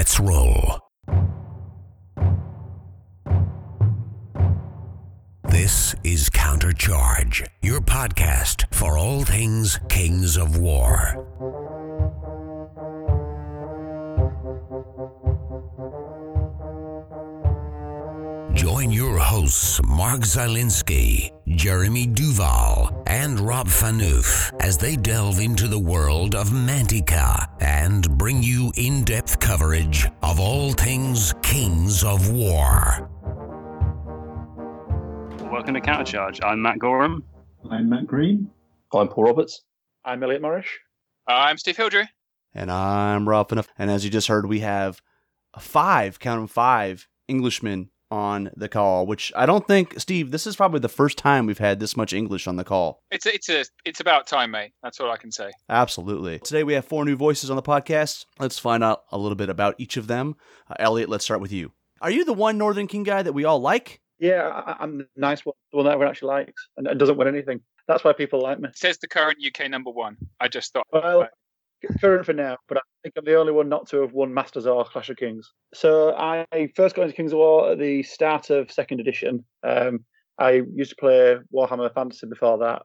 Let's roll. This is Counter Charge, your podcast for all things Kings of War. Join your hosts Mark Zielinski, Jeremy Duval, and Rob Phaneuf as they delve into the world of Mantica and bring you in-depth coverage of all things Kings of War. Welcome to Counter Charge. I'm Matt Gorham. I'm Matt Green. I'm Paul Roberts. I'm Elliot Morrish. I'm Steve Hildry. And I'm Rob Phaneuf. And as you just heard, we have five Englishmen on the call, which I don't think, Steve, this is probably the first time we've had this much English on the call. It's about time, mate. That's all I can say. Absolutely. Today we have four new voices on the podcast. Let's find out a little bit about each of them. Elliot, let's start with you. Are you the one Northern King guy that we all like? Yeah, I'm the nice one, the one that everyone actually likes and doesn't win anything. That's why people like me. It says the current UK number one. I just thought. Well, current for now, but I think I'm the only one not to have won Masters or Clash of Kings. So I first got into Kings of War at the start of 2nd edition. I used to play Warhammer Fantasy before that,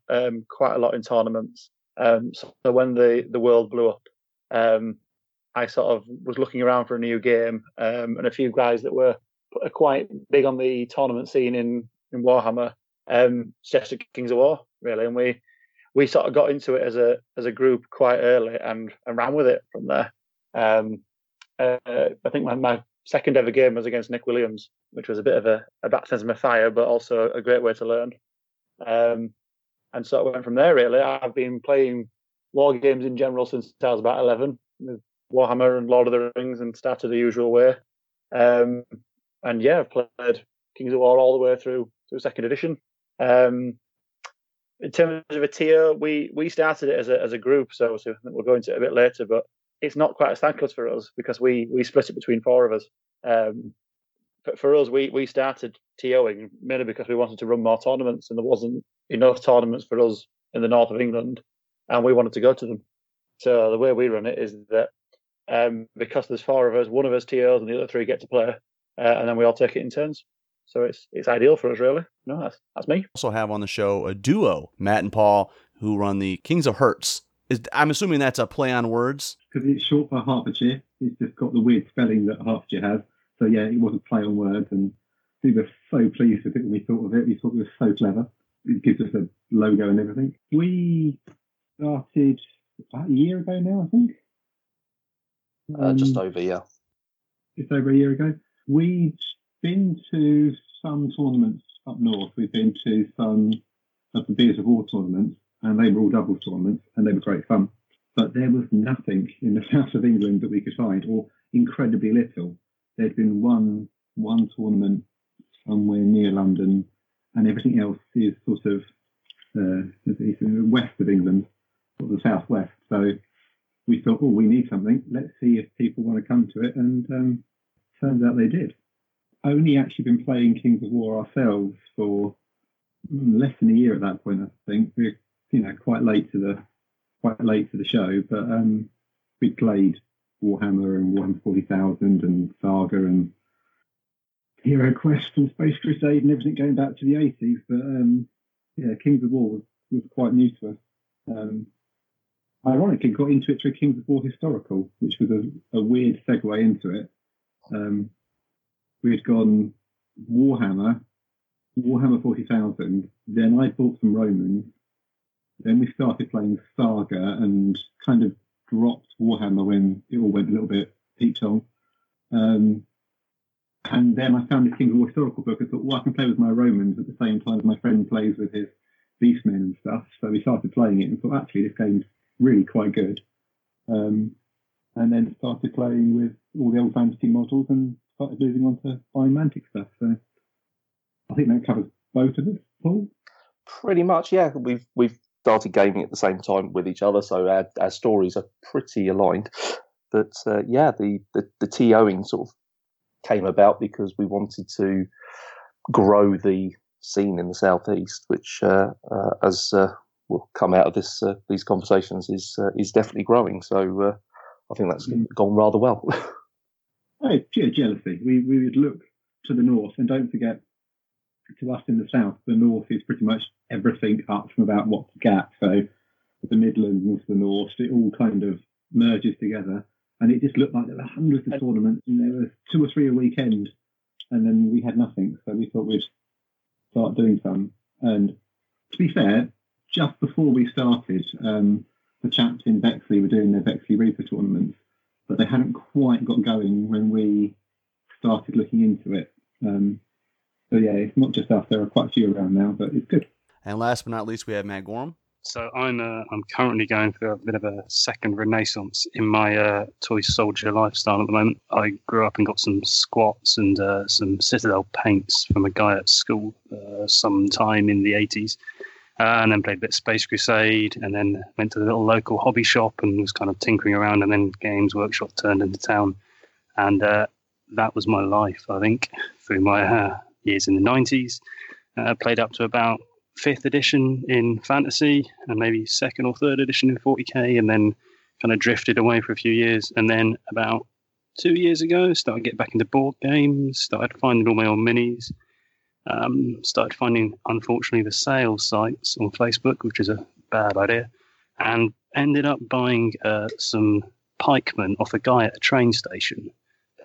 quite a lot in tournaments. So when the world blew up, I sort of was looking around for a new game, and a few guys that were quite big on the tournament scene in Warhammer suggested Kings of War, really, and we sort of got into it as a group quite early and ran with it from there. I think my second ever game was against Nick Williams, which was a bit of a baptism of fire, but also a great way to learn. And sort of went from there, really. I've been playing war games in general since I was about 11, with Warhammer and Lord of the Rings, and started the usual way. And yeah, I've played Kings of War all the way through to 2nd edition. In terms of a tier, we started it as a group, so I think we'll go into it a bit later, but it's not quite as thankless for us because we split it between four of us. But for us, we started TOing mainly because we wanted to run more tournaments, and there wasn't enough tournaments for us in the north of England, and we wanted to go to them. So the way we run it is that because there's four of us, one of us TOs and the other three get to play, and then we all take it in turns. So it's ideal for us, really. No, that's me. Also have on the show a duo, Matt and Paul, who run the Kings of Hearts. I'm assuming that's a play on words. Because it's short for HarperJay. It's just got the weird spelling that HarperJay has. So yeah, it wasn't play on words. And we were so pleased with it when we thought of it. We thought it was so clever. It gives us a logo and everything. We started about a year ago now, I think. Just over, yeah. Just over a year ago. We been to some tournaments up north. We've been to some of the Beers of War tournaments, and they were all double tournaments, and they were great fun. But there was nothing in the south of England that we could find, or incredibly little. There'd been one tournament somewhere near London, and everything else is sort of west of England, or the southwest. So we thought, oh, we need something. Let's see if people want to come to it, and turns out they did. Only actually been playing Kings of War ourselves for less than a year at that point. I think we're quite late to the show, but we played Warhammer and Warhammer 40,000 and Saga and Hero Quest and Space Crusade and everything going back to the 80s. But yeah, Kings of War was quite new to us. Ironically, got into it through Kings of War Historical, which was a weird segue into it. We'd gone Warhammer 40,000, then I bought some Romans, then we started playing Saga and kind of dropped Warhammer when it all went a little bit peak-tong. And then I found this Kings of War Historical book and thought, well, I can play with my Romans at the same time my friend plays with his beastmen and stuff. So we started playing it and thought, actually, this game's really quite good. And then started playing with all the old fantasy models and started moving on to buying Mantic stuff. So I think that covers both of us, Paul? Pretty much, yeah. We've started gaming at the same time with each other, so our stories are pretty aligned. But yeah, the TOing sort of came about because we wanted to grow the scene in the southeast, which as will come out of this these conversations is definitely growing. So I think that's gone rather well. pure jealousy. We would look to the north, and don't forget, to us in the south, the north is pretty much everything up from about Watts Gap. So the Midlands, the north, it all kind of merges together. And it just looked like there were hundreds of tournaments, and there were two or three a weekend, and then we had nothing. So we thought we'd start doing some. And to be fair, just before we started, the chaps in Bexley were doing their Bexley Reaper tournaments, but they hadn't quite got going when we started looking into it. So yeah, it's not just us. There are quite a few around now, but it's good. And last but not least, we have Matt Gorham. So I'm currently going through a bit of a second renaissance in my toy soldier lifestyle at the moment. I grew up and got some squats and some Citadel paints from a guy at school sometime in the 80s. And then played a bit of Space Crusade, and then went to the little local hobby shop and was kind of tinkering around, and then Games Workshop turned into town. And that was my life, I think, through my years in the 90s. Played up to about 5th edition in Fantasy and maybe 2nd or 3rd edition in 40k, and then kind of drifted away for a few years, and then about 2 years ago started getting back into board games, started finding all my old minis, started finding, unfortunately, the sale sites on Facebook, which is a bad idea, and ended up buying some pikemen off a guy at a train station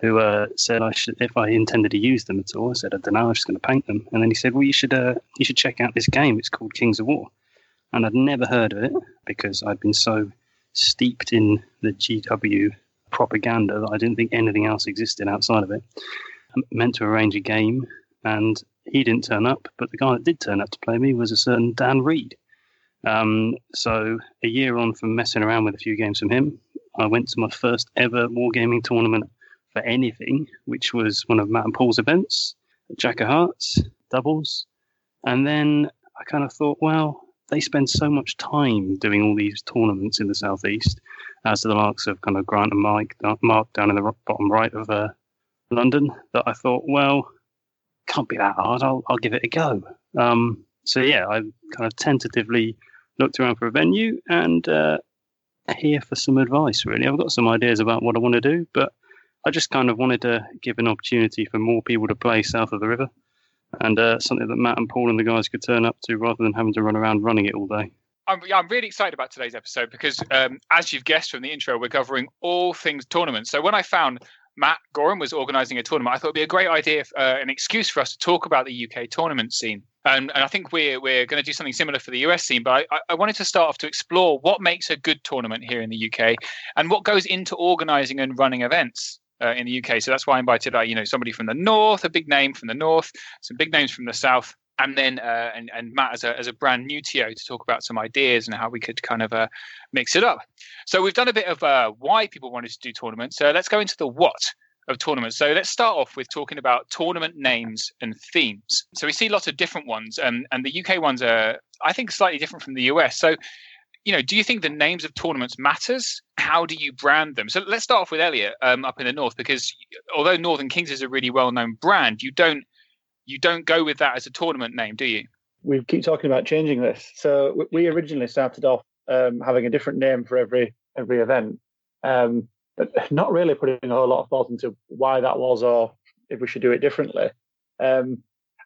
who said I should, if I intended to use them at all. I said, I don't know, I'm just going to paint them. And then he said, well, you should check out this game. It's called Kings of War. And I'd never heard of it because I'd been so steeped in the GW propaganda that I didn't think anything else existed outside of it. I meant to arrange a game, and he didn't turn up, but the guy that did turn up to play me was a certain Dan Reed. So a year on from messing around with a few games from him, I went to my first ever wargaming tournament for anything, which was one of Matt and Paul's events, Jack of Hearts, doubles. And then I kind of thought, well, they spend so much time doing all these tournaments in the southeast, as to the likes of kind of Grant and Mark down in the bottom right of London, that I thought, well, can't be that hard, I'll give it a go. So yeah, I kind of tentatively looked around for a venue and here for some advice, really. I've got some ideas about what I want to do, but I just kind of wanted to give an opportunity for more people to play south of the river, and something that Matt and Paul and the guys could turn up to rather than having to run around running it all day. I'm really excited about today's episode because, as you've guessed from the intro, we're covering all things tournaments. So when I found Matt Gorham was organising a tournament, I thought it'd be a great idea, an excuse for us to talk about the UK tournament scene. And I think we're going to do something similar for the US scene, but I wanted to start off to explore what makes a good tournament here in the UK and what goes into organising and running events. In the UK. So that's why I invited, somebody from the north, a big name from the north, some big names from the south, and then and Matt as a brand new TO to talk about some ideas and how we could kind of mix it up. So we've done a bit of why people wanted to do tournaments. So let's go into the what of tournaments. So let's start off with talking about tournament names and themes. So we see lots of different ones, and the UK ones are, I think, slightly different from the US. So, do you think the names of tournaments matters? How do you brand them? So let's start off with Elliot up in the north, because although Northern Kings is a really well-known brand, you don't go with that as a tournament name, do you? We keep talking about changing this. So we originally started off having a different name for every event, but not really putting a whole lot of thought into why that was or if we should do it differently.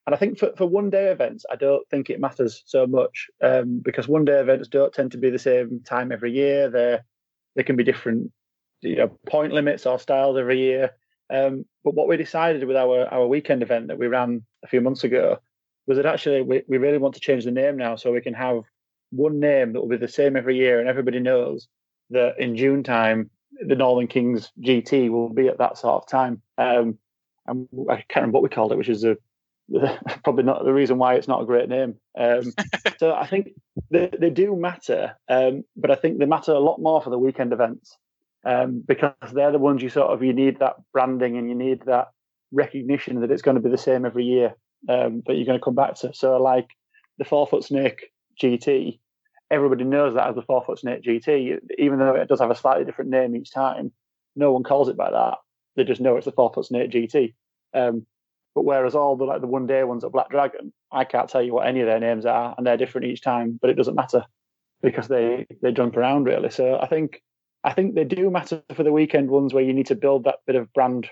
And I think for one-day events, I don't think it matters so much because one-day events don't tend to be the same time every year. They can be different, point limits or styles every year. But what we decided with our weekend event that we ran a few months ago was that actually we really want to change the name now so we can have one name that will be the same every year, and everybody knows that in June time, the Northern Kings GT will be at that sort of time. And I can't remember what we called it, which is probably not the reason why it's not a great name. So I think they do matter, but I think they matter a lot more for the weekend events because they're the ones you need that branding and you need that recognition that it's going to be the same every year that you're going to come back to. So like the 4 Foot Snake GT, everybody knows that as the 4 Foot Snake GT, even though it does have a slightly different name each time. No one calls it by that. They just know it's the 4 Foot Snake GT. But whereas all the one-day ones at Black Dragon, I can't tell you what any of their names are, and they're different each time, but it doesn't matter because they jump around, really. So I think they do matter for the weekend ones where you need to build that bit of brand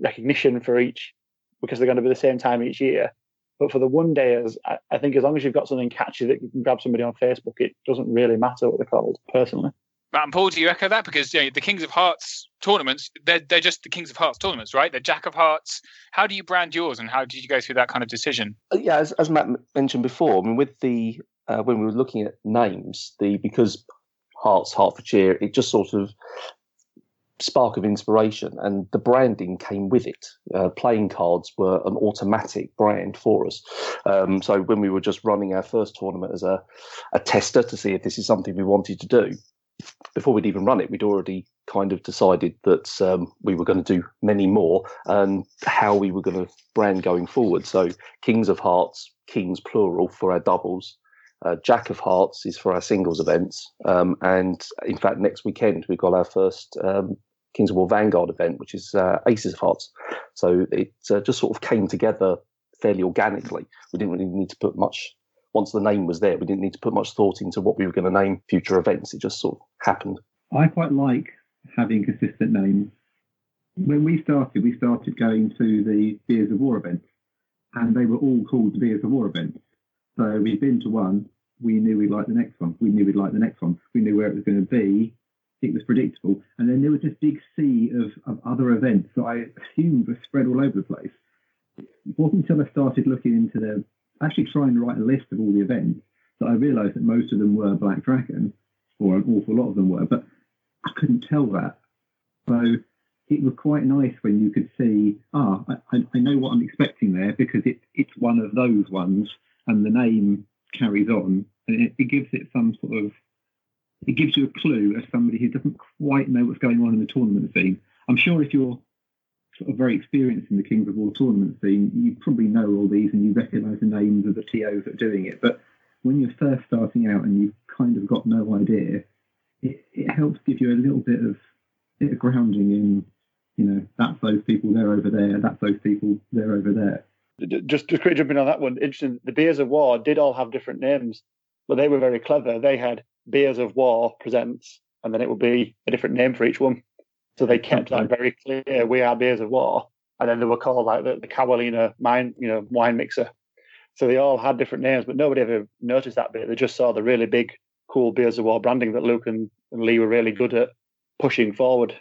recognition for each, because they're going to be the same time each year. But for the one dayers, I think as long as you've got something catchy that you can grab somebody on Facebook, it doesn't really matter what they're called, personally. Matt and Paul, do you echo that? Because you know, the Kings of Hearts tournaments, they're just the Kings of Hearts tournaments, right? They're Jack of Hearts. How do you brand yours, and how did you go through that kind of decision? Yeah, as Matt mentioned before, I mean, with the when we were looking at names, because Hearts, Hertfordshire, it just sort of spark of inspiration, and the branding came with it. Playing cards were an automatic brand for us. So when we were just running our first tournament as a tester to see if this is something we wanted to do, before we'd even run it, we'd already kind of decided that we were going to do many more and how we were going to brand going forward. So Kings of Hearts, Kings plural for our doubles, Jack of Hearts is for our singles events, and in fact next weekend we've got our first Kings of War Vanguard event, which is Aces of Hearts. So it just sort of came together fairly organically. We didn't really need to put much, once the name was there, we didn't need to put much thought into what we were going to name future events. It just sort of happened. I quite like having consistent names. When we started going to the Beers of War events, and they were all called the Beers of War events. So we'd been to one, we knew we'd like the next one, we knew we'd like the next one, we knew where it was going to be, it was predictable. And then there was this big sea of other events that I assumed were spread all over the place. It wasn't until I started looking into them, actually trying to write a list of all the events, that I realised that most of them were Black Dragon, or an awful lot of them were, but I couldn't tell that. So it was quite nice when you could see, I know what I'm expecting there, because it's one of those ones. And the name carries on, and it gives it some sort of, it gives you a clue as somebody who doesn't quite know what's going on in the tournament scene. I'm sure if you're sort of very experienced in the Kings of War tournament scene, you probably know all these and you recognise the names of the TOs that are doing it. But when you're first starting out and you've kind of got no idea, it helps give you a little bit of grounding in, you know, that's those people, they're over there, that's those people, they're over there. Just quick jumping on that one. Interesting. The Beers of War did all have different names, but they were very clever. They had Beers of War Presents, and then it would be a different name for each one. So they kept that very clear. We are Beers of War, and then they were called like the Carolina wine mixer. So they all had different names, but nobody ever noticed that bit. They just saw the really big, cool Beers of War branding that Luke and Lee were really good at pushing forward.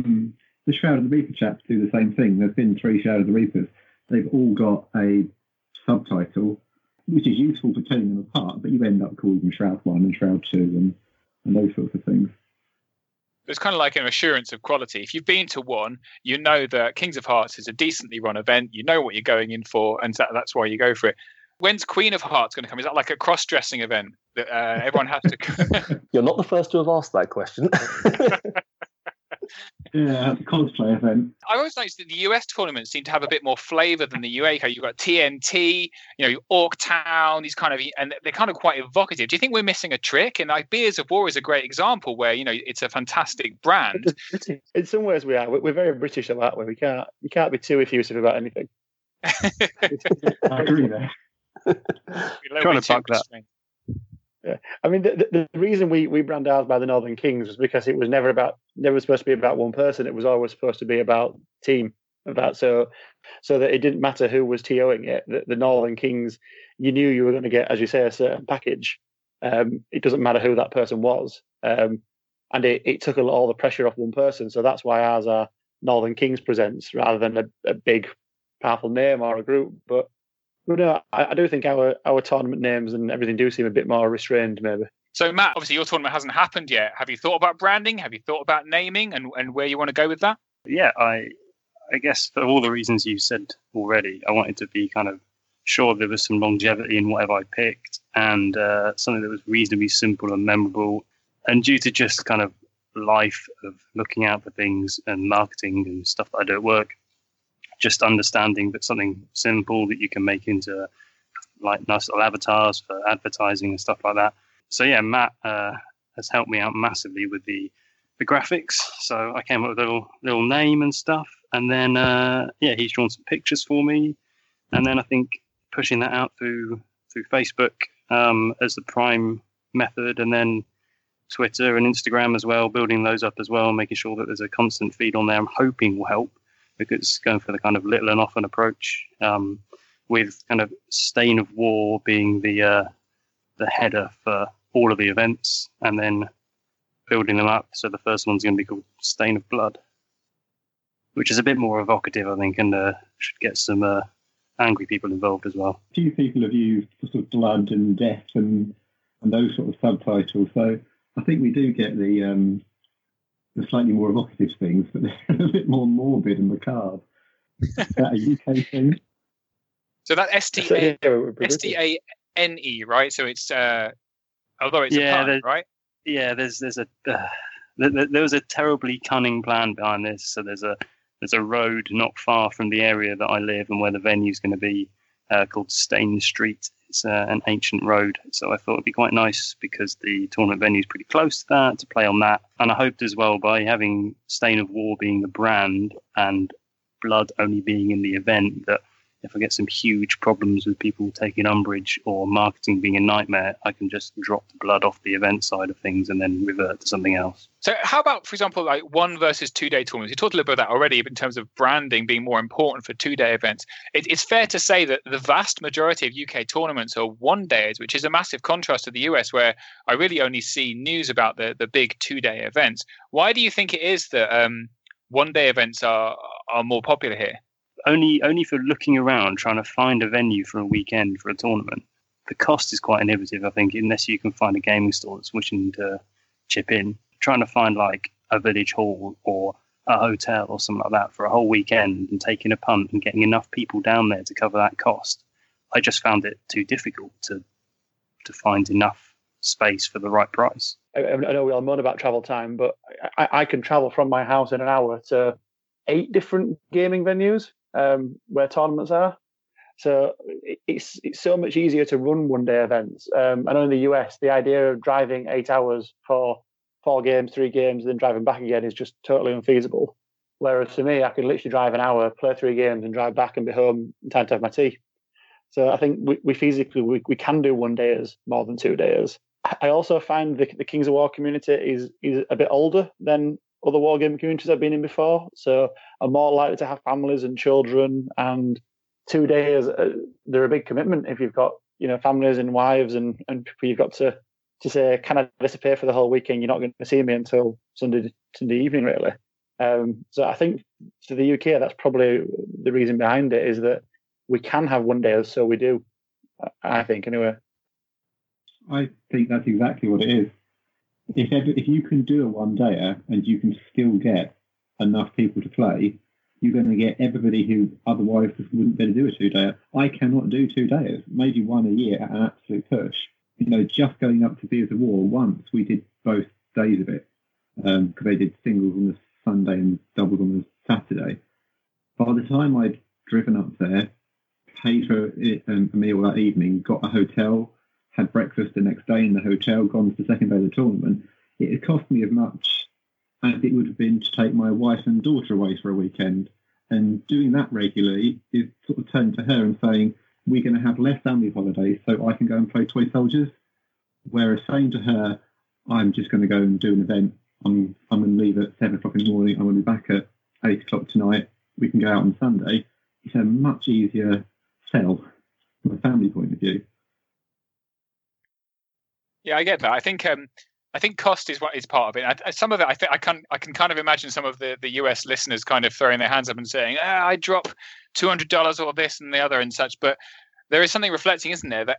Mm. The Shroud of the Reaper chaps do the same thing. There's been 3 Shroud of the Reapers. They've all got a subtitle, which is useful for telling them apart, but you end up calling them Shroud 1 and Shroud 2 and those sorts of things. It's kind of like an assurance of quality. If you've been to one, you know that Kings of Hearts is a decently run event. You know what you're going in for, and that's why you go for it. When's Queen of Hearts going to come? Is that like a cross-dressing event that everyone has to... You're not the first to have asked that question. Yeah, the cosplay event. I always noticed that the US tournaments seem to have a bit more flavour than the UK. You've got TNT, Orc Town, these kind of, and they're kind of quite evocative. Do you think we're missing a trick? And like Beers of War is a great example where, it's a fantastic brand. In some ways we are. We're very British about that way. You can't be too effusive about anything. I agree there. Trying to buck that. Yeah. I mean, the reason we brand ours by the Northern Kings was because it was never supposed to be about one person. It was always supposed to be about team, so that it didn't matter who was TOing it. The Northern Kings, you knew you were going to get, as you say, a certain package. It doesn't matter who that person was, and it took all the pressure off one person. So that's why ours are Northern Kings Presents rather than a big, powerful name or a group, but. Well, no, I do think our tournament names and everything do seem a bit more restrained, maybe. So, Matt, obviously your tournament hasn't happened yet. Have you thought about branding? Have you thought about naming and where you want to go with that? Yeah, I guess for all the reasons you said already, I wanted to be kind of sure there was some longevity in whatever I picked and something that was reasonably simple and memorable. And due to just kind of life of looking out for things and marketing and stuff that I do at work, just understanding that something simple that you can make into like nice little avatars for advertising and stuff like that. So yeah, Matt has helped me out massively with the graphics. So I came up with a little name and stuff, and then he's drawn some pictures for me, and then I think pushing that out through Facebook as the prime method, and then Twitter and Instagram as well, building those up as well, making sure that there's a constant feed on there. I'm hoping will help. because going for the kind of little and often approach, with kind of Stane of War being the header for all of the events, and then building them up. So the first one's going to be called Stane of Blood, which is a bit more evocative, I think, and should get some angry people involved as well. A few people have used sort of blood and death and those sort of subtitles, so I think we do get the slightly more evocative things, but they're a bit more morbid and macabre. Is that a UK thing? So that S-T-A-N-E, right? So it's, although it's a pun, right? Yeah, there was a terribly cunning plan behind this. So there's a road not far from the area that I live and where the venue's going to be, called Stane Street. It's an ancient road, so I thought it'd be quite nice because the tournament venue's pretty close to that, to play on that. And I hoped as well, by having Stane of War being the brand and blood only being in the event, that if I get some huge problems with people taking umbrage or marketing being a nightmare, I can just drop the blood off the event side of things and then revert to something else. So how about, for example, like 1 versus 2 day tournaments? You talked a little bit about that already, but in terms of branding being more important for 2 day events, it's fair to say that the vast majority of UK tournaments are 1 days, which is a massive contrast to the US, where I really only see news about the big 2 day events. Why do you think it is that 1 day events are more popular here? Only for looking around, trying to find a venue for a weekend for a tournament. The cost is quite inhibitive, I think, unless you can find a gaming store that's wishing to chip in. Trying to find like a village hall or a hotel or something like that for a whole weekend and taking a punt and getting enough people down there to cover that cost. I just found it too difficult to find enough space for the right price. I know we all moan about travel time, but I can travel from my house in an hour to 8 different gaming venues. Where tournaments are, so it's so much easier to run 1 day events. I know in the US, the idea of driving 8 hours for 4 games, 3 games, then driving back again is just totally unfeasible. Whereas to me, I could literally drive an hour, play 3 games, and drive back and be home in time to have my tea. So I think we physically can do 1 dayers more than 2 dayers. I also find the Kings of War community is a bit older than other wargaming communities I've been in before, so are more likely to have families and children. And 2 days, they're a big commitment if you've got families and wives and people. You've got to say, can I disappear for the whole weekend? You're not going to see me until Sunday evening, really. So I think to the UK, that's probably the reason behind it, is that we can have 1 days, so we do. I think anyway. I think that's exactly what it is. If you can do a one-dayer and you can still get enough people to play, you're going to get everybody who otherwise wouldn't be able to do a two-dayer. I cannot do 2 days, maybe one a year at an absolute push. Just going up to Beers of War once, we did both days of it, because they did singles on the Sunday and doubles on the Saturday. By the time I'd driven up there, paid for a meal that evening, got a hotel, had breakfast the next day in the hotel, gone to the second day of the tournament, it had cost me as much as it would have been to take my wife and daughter away for a weekend. And doing that regularly is sort of turning to her and saying, we're going to have less family holidays so I can go and play Toy Soldiers. Whereas saying to her, I'm just going to go and do an event. I'm going to leave at 7 o'clock in the morning. I'm going to be back at 8 o'clock tonight. We can go out on Sunday. It's a much easier sell from a family point of view. Yeah, I get that. I think cost is what is part of it. Some of it, I can kind of imagine some of the US listeners kind of throwing their hands up and saying, "I drop $200 or this and the other and such." But there is something reflecting, isn't there? That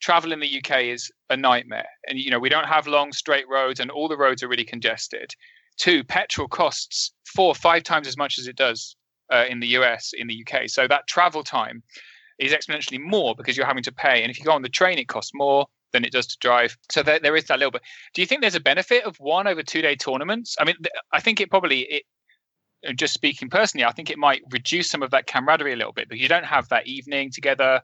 travel in the UK is a nightmare, and we don't have long straight roads, and all the roads are really congested. 2, petrol costs 4 or 5 times as much as it does in the US, in the UK. So that travel time is exponentially more because you're having to pay, and if you go on the train, it costs more than it does to drive. So there is that little bit. Do you think there's a benefit of 1 over 2 day tournaments? I mean, I think it probably, just speaking personally, I think it might reduce some of that camaraderie a little bit, because you don't have that evening together.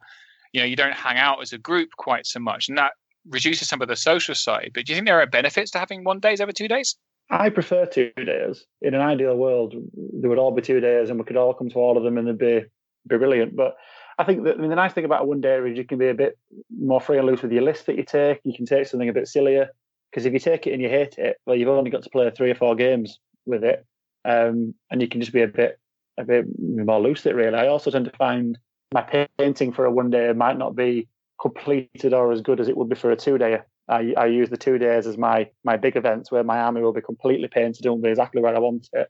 You don't hang out as a group quite so much, and that reduces some of the social side. But do you think there are benefits to having 1 days over 2 days? I prefer 2 days. In an ideal world, there would all be 2 days and we could all come to all of them and they'd be brilliant. But I think that the nice thing about a one-dayer is you can be a bit more free and loose with your list that you take. You can take something a bit sillier, because if you take it and you hate it, well, you've only got to play 3 or 4 games with it, and you can just be a bit a bit more loose it really. I also tend to find my painting for a one-day might not be completed or as good as it would be for a two-dayer. I use the 2 days as my big events where my army will be completely painted and will be exactly where I want it,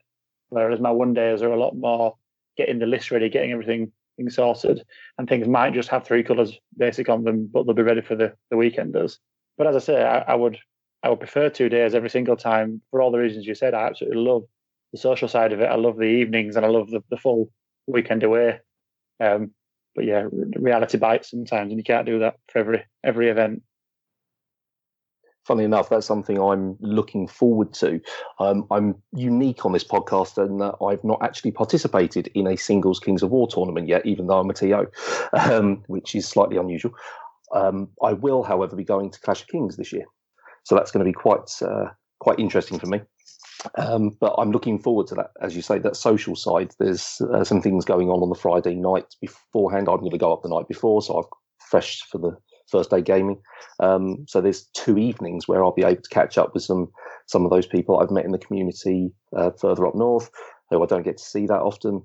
whereas my one-days are a lot more getting the list ready, getting everything sorted, and things might just have three colours basic on them, but they'll be ready for the weekenders. But as I say, I would prefer 2 days every single time for all the reasons you said. I absolutely love the social side of it. I love the evenings and I love the full weekend away. But yeah, reality bites sometimes, and you can't do that for every event. Funnily enough, that's something I'm looking forward to. I'm unique on this podcast in that I've not actually participated in a singles Kings of War tournament yet, even though I'm a TO, which is slightly unusual. I will, however, be going to Clash of Kings this year. So that's going to be quite interesting for me. But I'm looking forward to that. As you say, that social side, there's some things going on the Friday night beforehand. I'm going to go up the night before, so I'm fresh for the first day gaming. So there's 2 evenings where I'll be able to catch up with some of those people I've met in the community further up north, who I don't get to see that often,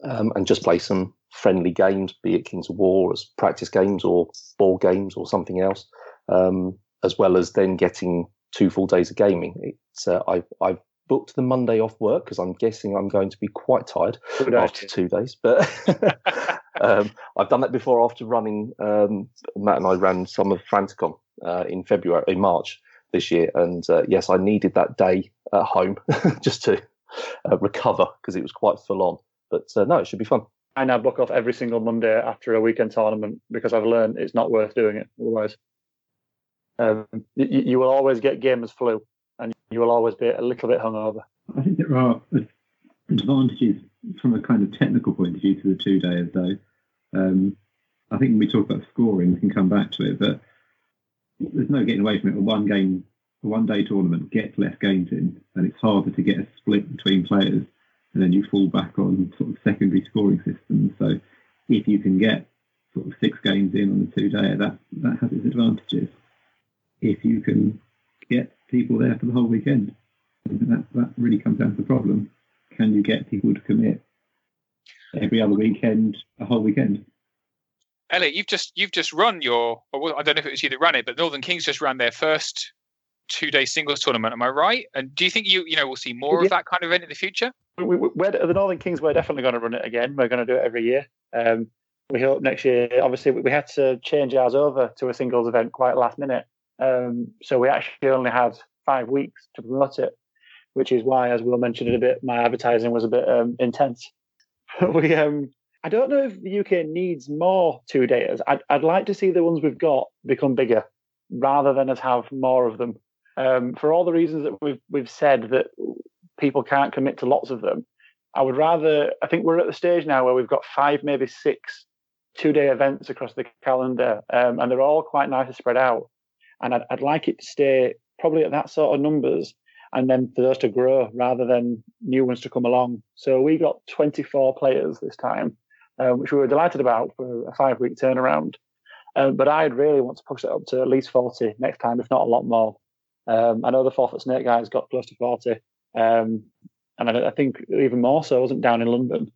and just play some friendly games, be it Kings of War, as practice games or ball games or something else, as well as then getting 2 full days of gaming. It's I've booked the Monday off work because I'm guessing I'm going to be quite tired after 2 days. But I've done that before after running. Matt and I ran some of Franticon in March this year, and yes, I needed that day at home just to recover because it was quite full on. But no, it should be fun. I now book off every single Monday after a weekend tournament because I've learned it's not worth doing it otherwise. You will always get gamers flu, and you will always be a little bit hungover. I think there are advantages from a kind of technical point of view to the 2 days, though. I think when we talk about scoring, we can come back to it, but there's no getting away from it. A one-day tournament gets less games in, and it's harder to get a split between players, and then you fall back on sort of secondary scoring systems. So if you can get sort of 6 games in on the 2 day, that has its advantages. If you can get people there for the whole weekend, that really comes down to the problem. Can you get people to commit every other weekend, a whole weekend? Elliot, you've just run your, I don't know if it was you that ran it, but Northern Kings just ran their first 2 day singles tournament. Am I right? And do you think you we'll see more of that kind of event in the future? The Northern Kings, we're definitely going to run it again. We're going to do it every year. We hope next year. Obviously, we had to change ours over to a singles event quite last minute. So we actually only had 5 weeks to promote it, which is why, as Will mentioned it a bit, my advertising was a bit intense. But I don't know if the UK needs more 2 days. I'd like to see the ones we've got become bigger rather than us have more of them. For all the reasons that we've said that people can't commit to lots of them, I think we're at the stage now where we've got 5, maybe 6 2 day events across the calendar, and they're all quite nicely spread out. And I'd like it to stay probably at that sort of numbers, and then for those to grow rather than new ones to come along. So we got 24 players this time, which we were delighted about for a 5-week turnaround. But I'd really want to push it up to at least 40 next time, if not a lot more. I know the 4 Foot Snake guys got close to 40. And I think even more so wasn't down in London.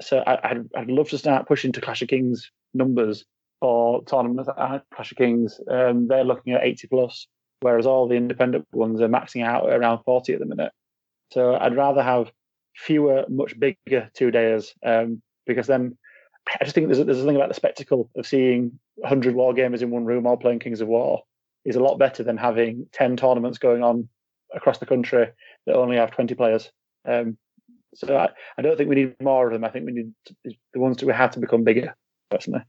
So I'd love to start pushing to Clash of Kings numbers. Or tournaments at Clash of Kings, they're looking at 80 plus, whereas all the independent ones are maxing out at around 40 at the minute. So I'd rather have fewer, much bigger 2 days, because then I just think there's a thing about the spectacle of seeing 100 war gamers in one room all playing Kings of War is a lot better than having 10 tournaments going on across the country that only have 20 players. So I don't think we need more of them. I think we need the ones that we have to become bigger, personally.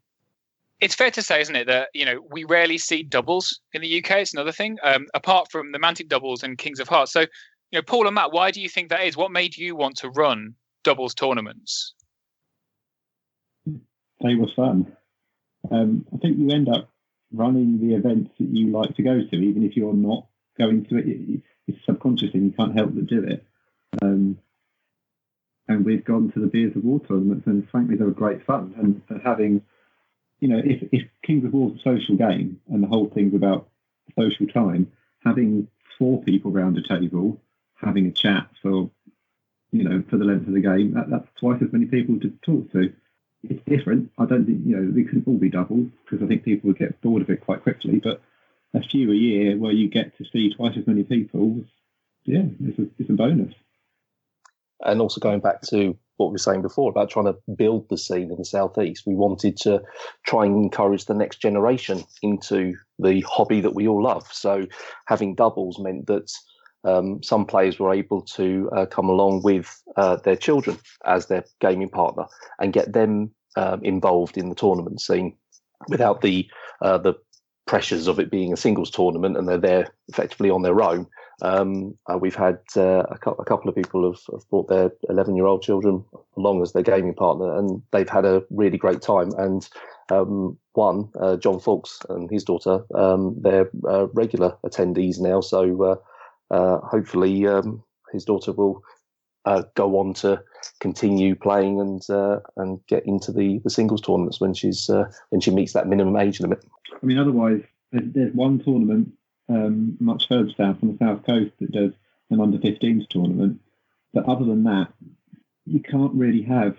It's fair to say, isn't it, that we rarely see doubles in the UK. It's another thing, apart from the Mantic doubles and Kings of Hearts. So, Paul and Matt, why do you think that is? What made you want to run doubles tournaments? They were fun. I think you end up running the events that you like to go to, even if you're not going to it. It's subconscious and you can't help but do it. And we've gone to the Beers of War tournaments, and frankly, they were great fun. And having if Kings of War is a social game and the whole thing's about social time, having 4 people round a table, having a chat for you know, for the length of the game, that's twice as many people to talk to. It's different. I don't think, you know, they couldn't all be doubles because I think people would get bored of it quite quickly. But a few a year where you get to see twice as many people, yeah, it's a bonus. And also going back to what we were saying before about trying to build the scene in the Southeast, we wanted to try and encourage the next generation into the hobby that we all love. So having doubles meant that some players were able to come along with their children as their gaming partner and get them involved in the tournament scene without the pressures of it being a singles tournament and they're there effectively on their own. We've had a couple of people have brought their 11-year-old children along as their gaming partner, and they've had a really great time. And one, John Fawkes and his daughter, they're regular attendees now. So hopefully his daughter will go on to continue playing and get into the singles tournaments when she's when she meets that minimum age limit. I mean, otherwise, there's one tournament much further south on the south coast that does an under-15s tournament. But other than that, you can't really have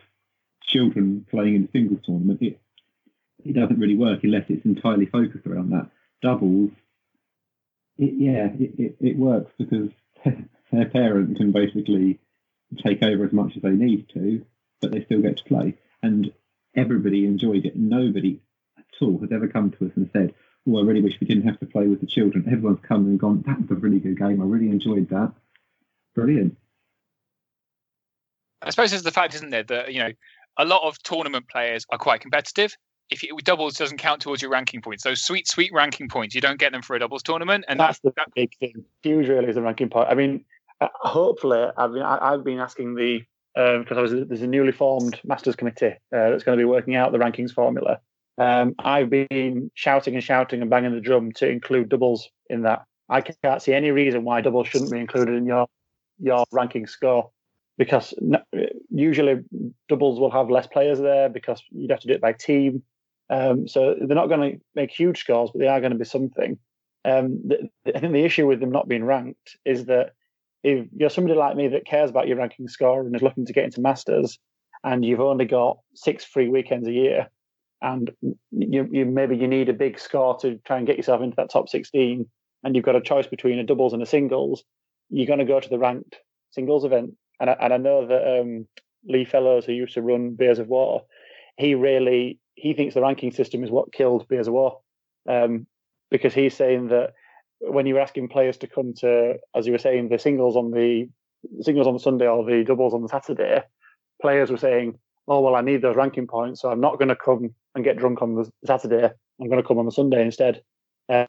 children playing in a singles tournament. It doesn't really work unless it's entirely focused around that. Doubles, it works because their parent can basically take over as much as they need to, but they still get to play. And everybody enjoyed it. Nobody at all has ever come to us and said, oh, I really wish we didn't have to play with the children. Everyone's come and gone, that was a really good game. I really enjoyed that. Brilliant. I suppose there's the fact, isn't there, that, you know, a lot of tournament players are quite competitive. If doubles doesn't count towards your ranking points, those sweet ranking points, you don't get them for a doubles tournament. And that's the big thing. Huge, really, is the ranking point. I mean, hopefully, I've been asking because there's a newly formed Masters Committee that's going to be working out the rankings formula. I've been shouting and banging the drum to include doubles in that. I can't see any reason why doubles shouldn't be included in your ranking score, because usually doubles will have less players there because you'd have to do it by team. So they're not going to make huge scores, but they are going to be something. I think the issue with them not being ranked is that if you're somebody like me that cares about your ranking score and is looking to get into Masters, and you've only got 6 free weekends a year, and you need a big score to try and get yourself into that top 16, and you've got a choice between a doubles and a singles, you're going to go to the ranked singles event. And I know that Lee Fellows, who used to run Beers of War, he thinks the ranking system is what killed Beers of War, because he's saying that when you were asking players to come to, as you were saying, the singles on the Sunday or the doubles on the Saturday, players were saying, oh, well, I need those ranking points, so I'm not going to come and get drunk on the Saturday. I'm going to come on the Sunday instead. So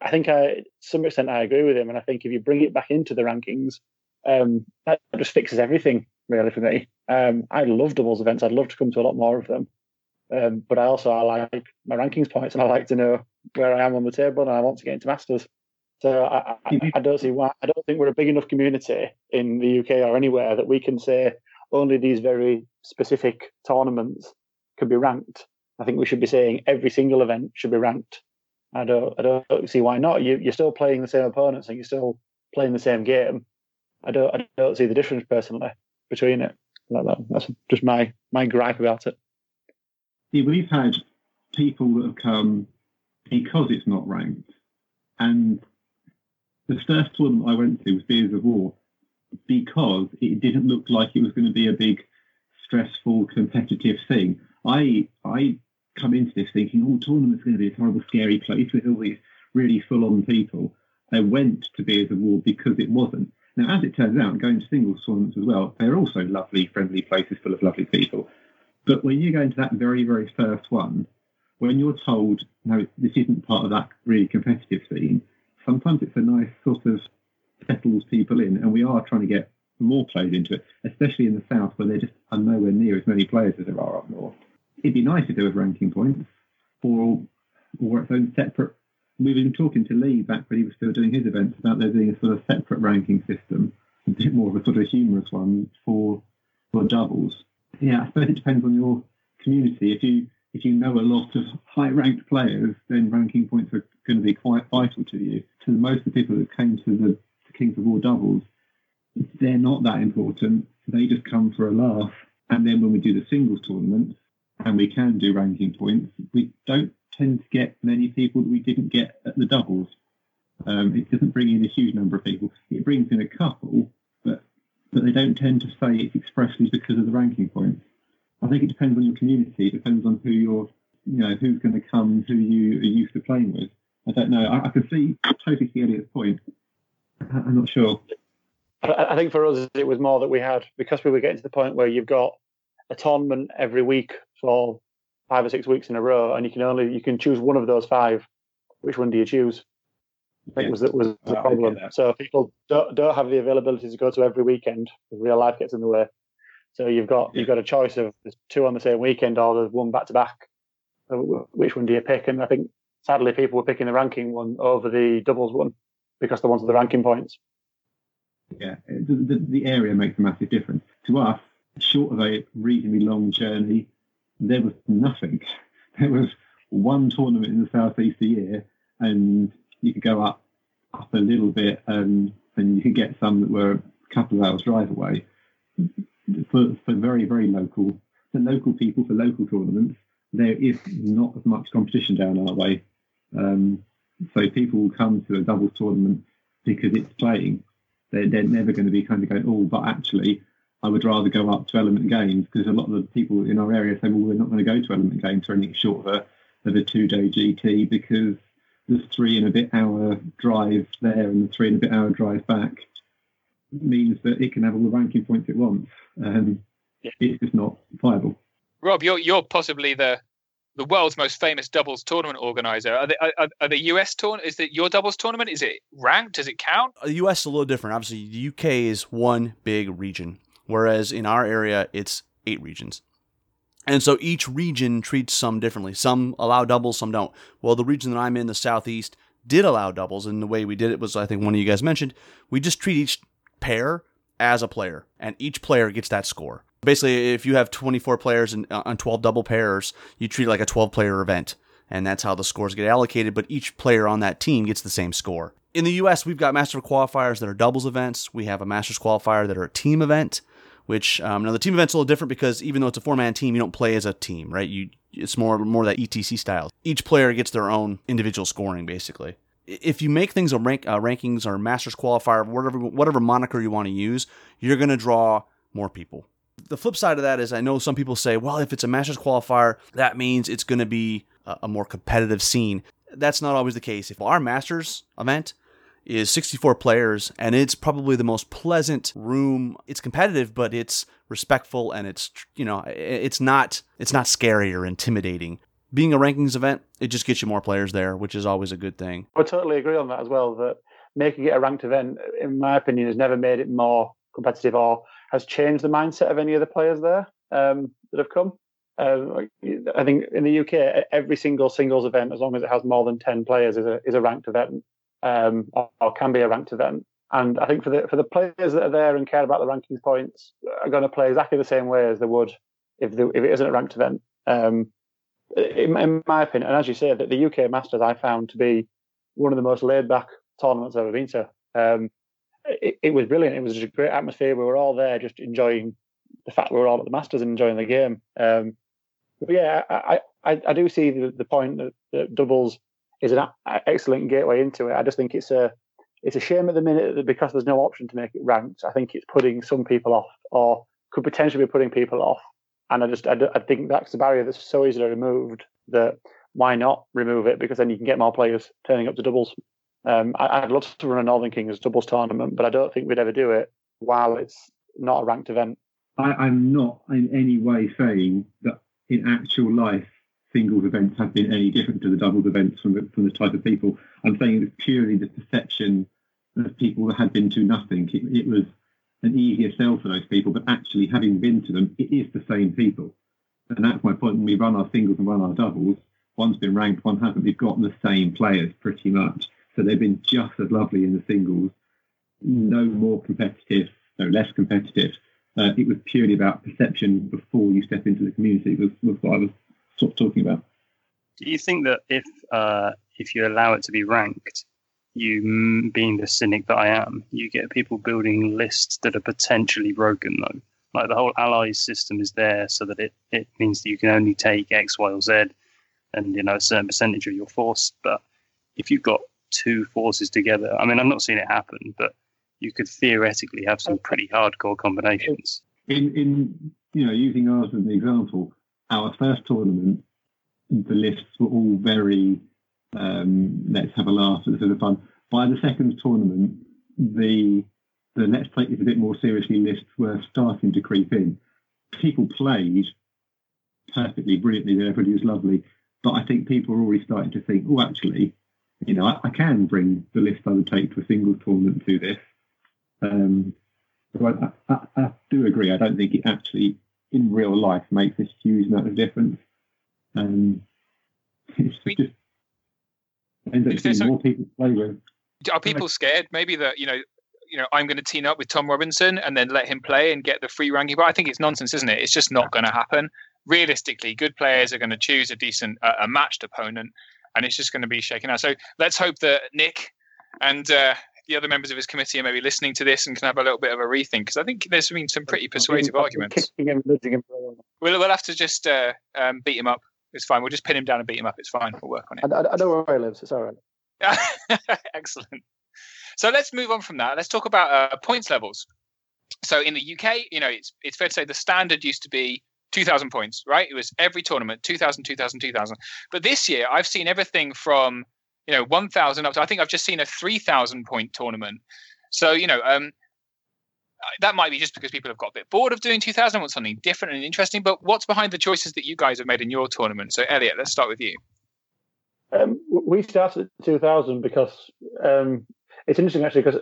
I think to some extent I agree with him, and I think if you bring it back into the rankings, that just fixes everything, really, for me. I love doubles events. I'd love to come to a lot more of them. But I like my rankings points, and I like to know where I am on the table, and I want to get into Masters. So I don't see why. I don't think we're a big enough community in the UK or anywhere that we can say, only these very specific tournaments could be ranked. I think we should be saying every single event should be ranked. I don't see why not. You're still playing the same opponents and you're still playing the same game. I don't see the difference personally between it. That's just my gripe about it. Yeah, we've had people that have come because it's not ranked. And the first tournament I went to was Beers of War, because it didn't look like it was going to be a big, stressful, competitive thing. I come into this thinking, oh, tournament's going to be this horrible, scary place with all these really full-on people. I went to Beers of War because it wasn't. Now, as it turns out, going to singles tournaments as well, they're also lovely, friendly places full of lovely people. But when you go into that very, very first one, when you're told, no, this isn't part of that really competitive scene, sometimes it's a nice sort of settles people in, and we are trying to get more players into it, especially in the south where there just are nowhere near as many players as there are up north. It'd be nice if there was ranking points or its own separate. We've been talking to Lee back when he was still doing his events about there being a sort of separate ranking system, a bit more of a sort of humorous one for doubles. Yeah, I suppose it depends on your community. If you know a lot of high-ranked players, then ranking points are going to be quite vital to you. To most of the people that came to the Kings of War doubles, they're not that important. They just come for a laugh. And then when we do the singles tournament, and we can do ranking points, we don't tend to get many people that we didn't get at the doubles. It doesn't bring in a huge number of people. It brings in a couple, but they don't tend to say it's expressly because of the ranking points. I think it depends on your community. It depends on who you're, you know, who's going to come, who you are used to playing with. I don't know. I can see totally see Elliot's point. I'm not sure. I think for us, it was more that we had, because we were getting to the point where you've got a tournament every week for 5 or 6 weeks in a row, and you can choose one of those five. Which one do you choose? I think was the problem. So people don't have the availability to go to every weekend. Real life gets in the way. So you've got a choice of there's two on the same weekend or there's one back to back. Which one do you pick? And I think sadly people were picking the ranking one over the doubles one because they wanted the ranking points. Yeah, the area makes a massive difference. To us, short of a reasonably long journey, there was nothing. There was one tournament in the southeast a year, and you could go up a little bit, and you could get some that were a couple of hours drive away. For very, very local, for local people, for local tournaments, there is not as much competition down our way. So people will come to a doubles tournament because it's playing. They're never going to be kind of going, oh, but actually, I would rather go up to Element Games, because a lot of the people in our area say, well, we're not going to go to Element Games for anything short of a 2-day GT because the 3 and a bit hour drive there and the 3 and a bit hour drive back means that it can have all the ranking points it wants. It's just not viable. Rob, you're possibly the world's most famous doubles tournament organizer. Are the US tournament? Is that your doubles tournament? Is it ranked? Does it count? The US is a little different. Obviously, the UK is one big region, whereas in our area it's 8 regions. And so each region treats some differently. Some allow doubles, some don't. Well, the region that I'm in, the Southeast, did allow doubles, and the way we did it was, I think one of you guys mentioned, we just treat each pair as a player, and each player gets that score. Basically, if you have 24 players and on 12 double pairs, you treat it like a 12-player event, and that's how the scores get allocated, but each player on that team gets the same score. In the U.S., we've got Masters Qualifiers that are doubles events. We have a Masters Qualifier that are a team event, which, now the team event's a little different because even though it's a four-man team, you don't play as a team, right? It's more that ETC style. Each player gets their own individual scoring, basically. If you make things a rankings or Masters Qualifier, whatever moniker you want to use, you're going to draw more people. The flip side of that is I know some people say, well, if it's a Masters Qualifier, that means it's going to be a more competitive scene. That's not always the case. If our Masters event is 64 players, and it's probably the most pleasant room. It's competitive, but it's respectful, and it's, you know, it's not scary or intimidating. Being a rankings event, it just gets you more players there, which is always a good thing. I totally agree on that as well, that making it a ranked event, in my opinion, has never made it more competitive or has changed the mindset of any of the players there that have come. I think in the UK, every single singles event, as long as it has more than 10 players, is a ranked event. Or can be a ranked event. And I think for the players that are there and care about the rankings points are going to play exactly the same way as they would if it isn't a ranked event. In my opinion, and as you say, that the UK Masters I found to be one of the most laid-back tournaments I've ever been to. It was brilliant. It was just a great atmosphere. We were all there just enjoying the fact we were all at the Masters and enjoying the game. But yeah, I do see the point that doubles is an excellent gateway into it. I just think it's a shame at the minute that because there's no option to make it ranked, I think it's putting some people off, or could potentially be putting people off. And I think that's the barrier that's so easily removed that why not remove it? Because then you can get more players turning up to doubles. I'd love to run a Northern Kings doubles tournament, but I don't think we'd ever do it while it's not a ranked event. I'm not in any way saying that in actual life singles events have been any different to the doubles events from the type of people. I'm saying it was purely the perception of people that had been to nothing. It was an easier sell for those people, but actually having been to them, it is the same people. And that's my point. When we run our singles and run our doubles, one's been ranked, one hasn't. We've got the same players pretty much. So they've been just as lovely in the singles. No more competitive, no less competitive. It was purely about perception before you step into the community was what I was talking about. Do you think that if you allow it to be ranked, you, being the cynic that I am, you get people building lists that are potentially broken, though. Like, the whole allies system is there so that it means that you can only take X, Y, or Z and, you know, a certain percentage of your force. But if you've got two forces together, I mean, I've not seen it happen, but you could theoretically have some pretty hardcore combinations. In you know, using ours as an example, our first tournament, the lists were all very, let's have a laugh, let's have a fun. By the second tournament, the let's take this a bit more seriously lists were starting to creep in. People played perfectly, brilliantly, everybody was lovely, but I think people are already starting to think, oh, actually, you know, I can bring the list I would take to a single tournament to this. So I do agree. I don't think it actually, in real life, makes a huge amount of difference. It's just ends up being more people to play with. Are people scared? Maybe that, you know, I'm going to team up with Tom Robinson and then let him play and get the free ranking. But I think it's nonsense, isn't it? It's just not going to happen. Realistically, good players are going to choose a decent, a matched opponent, and it's just going to be shaken out. So let's hope that Nick and the other members of his committee are maybe listening to this and can have a little bit of a rethink, because I think there's been some pretty persuasive arguments. We'll have to just beat him up. It's fine. We'll just pin him down and beat him up. It's fine. We'll work on it. I know where he lives. It's all right. Excellent. So let's move on from that. Let's talk about points levels. So in the UK, you know, it's fair to say the standard used to be 2,000 points, right? It was every tournament, 2,000, 2,000, 2,000. But this year, I've seen everything from, you know, 1,000 up to, I think I've just seen a 3,000 point tournament. So, you know, that might be just because people have got a bit bored of doing 2,000, want something different and interesting. But what's behind the choices that you guys have made in your tournament? So, Elliot, let's start with you. We started at 2,000 because it's interesting, actually, because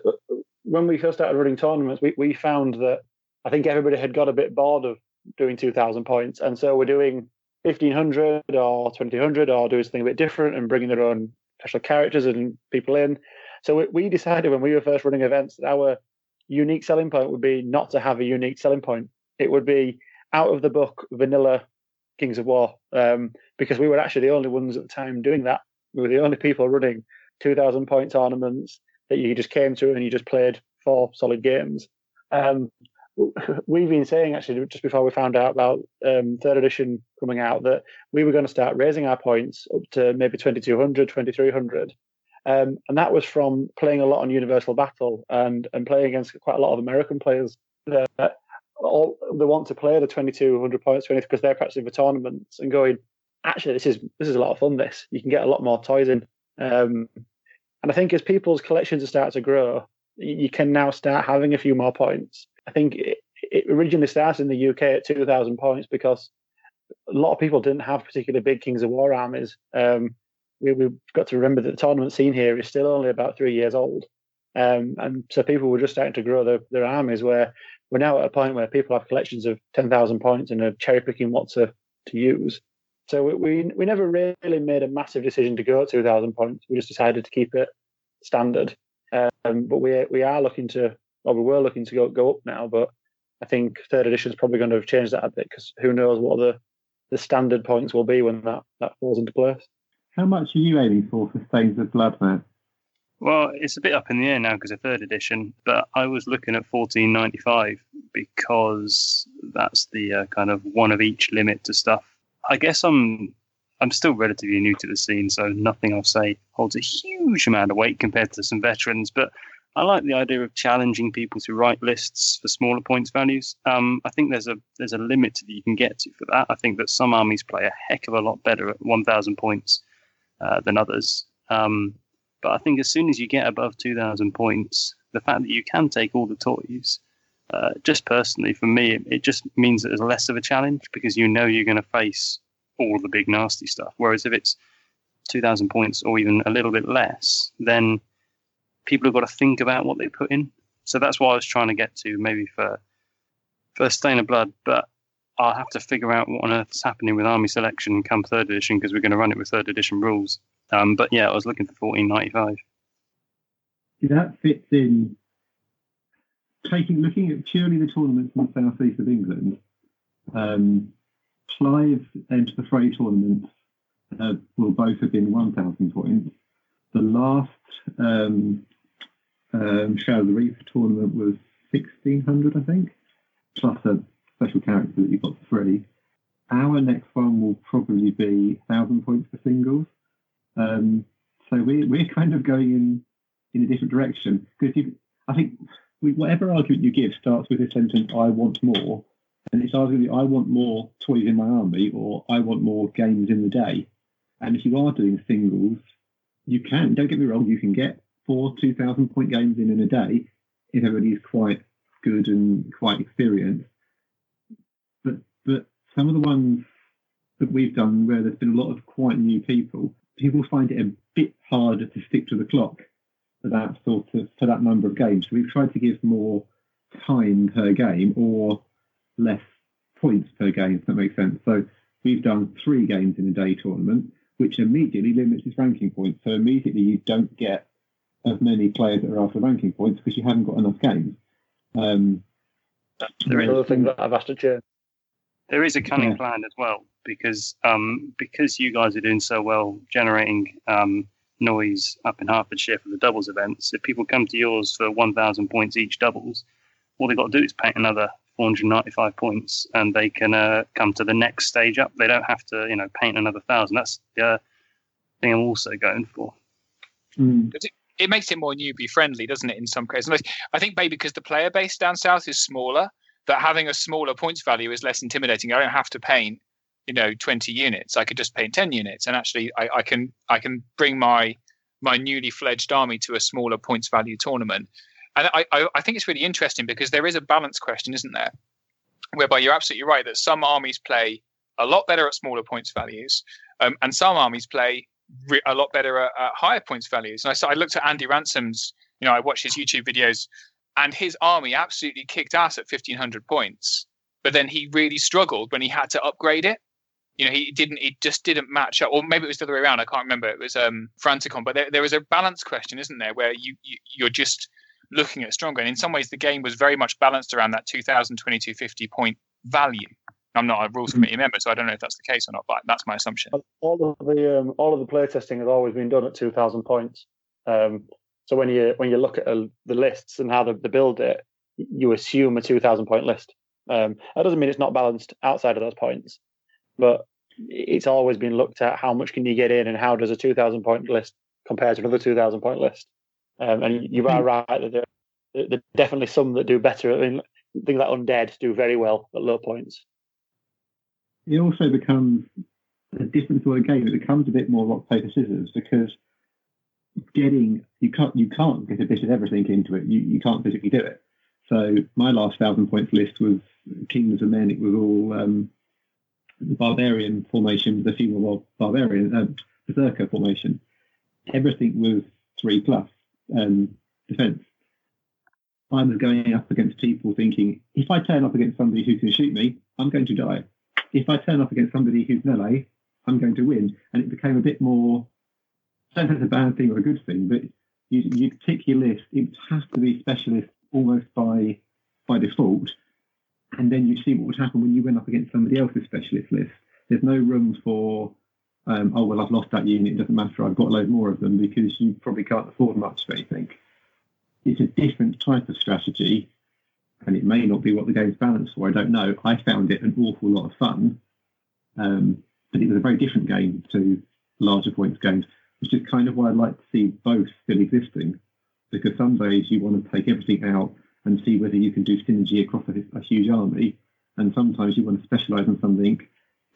when we first started running tournaments, we found that I think everybody had got a bit bored of doing 2,000 points. And so we're doing 1,500 or 2,000 or doing something a bit different and bringing their own special characters and people in. So we decided when we were first running events that our unique selling point would be not to have a unique selling point. It would be out of the book vanilla Kings of War, because we were actually the only ones at the time doing that. We were the only people running 2,000 point tournaments that you just came to and you just played four solid games. We've been saying, actually, just before we found out about third edition coming out, that we were going to start raising our points up to maybe 2,200, 2,300. And that was from playing a lot on Universal Battle and playing against quite a lot of American players that all they want to play the 2,200 points because they're practicing for tournaments and going, actually, this is a lot of fun, this. You can get a lot more toys in. And I think as people's collections start to grow, you can now start having a few more points. I think it originally started in the UK at 2,000 points because a lot of people didn't have particularly big Kings of War armies. We've got to remember that the tournament scene here is still only about 3 years old. And so people were just starting to grow their armies, where we're now at a point where people have collections of 10,000 points and are cherry-picking what to use. So we never really made a massive decision to go at 2,000 points. We just decided to keep it standard. But we are looking to... Well, we were looking to go up now, but I think third edition is probably going to have changed that a bit, because who knows what the standard points will be when that falls into place. How much are you aiming for Stains of Blood, Matt? Well, it's a bit up in the air now because of third edition, but I was looking at 1495 because that's the kind of one of each limit to stuff. I guess I'm still relatively new to the scene, so nothing I'll say holds a huge amount of weight compared to some veterans, but I like the idea of challenging people to write lists for smaller points values. I think there's a limit that you can get to for that. I think that some armies play a heck of a lot better at 1,000 points than others. But I think as soon as you get above 2,000 points, the fact that you can take all the toys, just personally for me, it just means that there's less of a challenge, because you know you're going to face all the big nasty stuff. Whereas if it's 2,000 points or even a little bit less, then people have got to think about what they put in. So that's what I was trying to get to, maybe for Stane of Blood, but I'll have to figure out what on earth is happening with army selection come third edition, because we're going to run it with third edition rules. But yeah, I was looking for 1495. That fits in. Looking at purely the tournaments in the southeast of England, Clive and the Frey tournaments will both have been 1,000 points. the last Shroud of the Reaper tournament was 1,600, I think, plus a special character that you got for free. Our next one will probably be 1,000 points for singles. So we're kind of going in a different direction. Because I think whatever argument you give starts with the sentence, I want more. And it's arguably, I want more toys in my army, or I want more games in the day. And if you are doing singles, you can, don't get me wrong, you can get 4 2,000-point games in a day if everybody is quite good and quite experienced. But some of the ones that we've done where there's been a lot of quite new people find it a bit harder to stick to the clock for that number of games. So we've tried to give more time per game or less points per game, if that makes sense. So we've done 3 games in a day tournament, which immediately limits its ranking points. So immediately you don't get as many players that are after ranking points because you haven't got enough games. That's another thing that I've asked to change. There is a cunning plan as well, because you guys are doing so well generating noise up in Hertfordshire for the doubles events. If people come to yours for 1,000 points each doubles, all they've got to do is pay another 495 points, and they can come to the next stage up. They don't have to, paint another 1,000. That's the thing I'm also going for. Mm. It makes it more newbie friendly, doesn't it? In some cases, I think maybe because the player base down south is smaller, that having a smaller points value is less intimidating. I don't have to paint, 20 units. I could just paint 10 units, and actually, I can bring my newly fledged army to a smaller points value tournament. And I think it's really interesting because there is a balance question, isn't there? Whereby you're absolutely right that some armies play a lot better at smaller points values, and some armies play a lot better at higher points values. And I looked at Andy Ransom's, I watched his YouTube videos, and his army absolutely kicked ass at 1,500 points. But then he really struggled when he had to upgrade it. It just didn't match up. Or maybe it was the other way around. I can't remember. It was Franticon. But there was a balance question, isn't there, where you're just looking at stronger. And in some ways, the game was very much balanced around that 2,250 point value. I'm not a rules committee member, so I don't know if that's the case or not, but that's my assumption. All of the playtesting has always been done at 2,000 points. So when you look at the lists and how they build it, you assume a 2,000 point list. That doesn't mean it's not balanced outside of those points, but it's always been looked at how much can you get in and how does a 2,000 point list compare to another 2,000 point list. And you are right that there are definitely some that do better. I mean, things like Undead do very well at low points. It also becomes a different sort of game. It becomes a bit more rock, paper, scissors because you can't get a bit of everything into it. You can't physically do it. So my last 1,000 points list was Kings and Men. It was all the Barbarian formation, the female Barbarian, Berserker formation. Everything was 3+ defense. I was going up against people thinking, if I turn up against somebody who can shoot me, I'm going to die. If I turn up against somebody who's melee, I'm going to win. And it became a bit more, I don't know if it's a bad thing or a good thing, but you tick your list. It has to be specialist almost by default. And then you see what would happen when you went up against somebody else's specialist list. There's no room for, I've lost that unit, it doesn't matter, I've got a load more of them, because you probably can't afford much of anything. It's a different type of strategy, and it may not be what the game's balanced for, I don't know. I found it an awful lot of fun, but it was a very different game to larger points games, which is kind of why I'd like to see both still existing, because some days you want to take everything out and see whether you can do synergy across a huge army, and sometimes you want to specialise in something,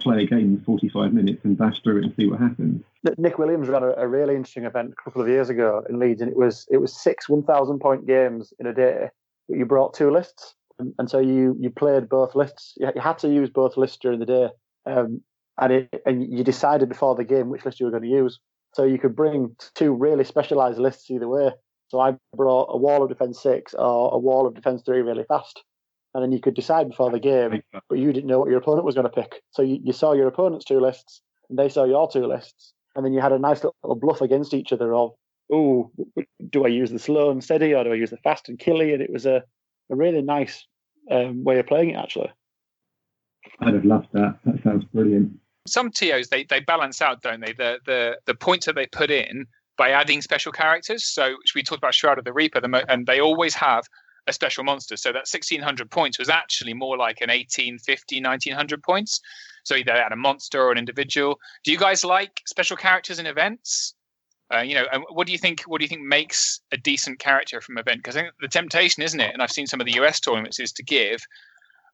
play a game in 45 minutes and bash through it and see what happens. Nick Williams ran a really interesting event a couple of years ago in Leeds, and it was 6 1,000-point games in a day. You brought 2 lists, and so you played both lists. You had to use both lists during the day, and you decided before the game which list you were going to use. So you could bring 2 really specialised lists either way. So I brought a Wall of Defence 6 or a Wall of Defence 3 really fast, and then you could decide before the game, but you didn't know what your opponent was going to pick. So you saw your opponent's 2 lists, and they saw your 2 lists, and then you had a nice little bluff against each other of, oh, do I use the slow and steady or do I use the fast and killy? And it was a really nice way of playing it, actually. I'd have loved that. That sounds brilliant. Some TOs, they balance out, don't they? The points that they put in by adding special characters. So we talked about Shroud of the Reaper, and they always have a special monster. So that 1,600 points was actually more like an 1,850, 1,900 points. So either they had a monster or an individual. Do you guys like special characters in events? What do you think makes a decent character from event? Because I think the temptation, isn't it? And I've seen some of the US tournaments is to give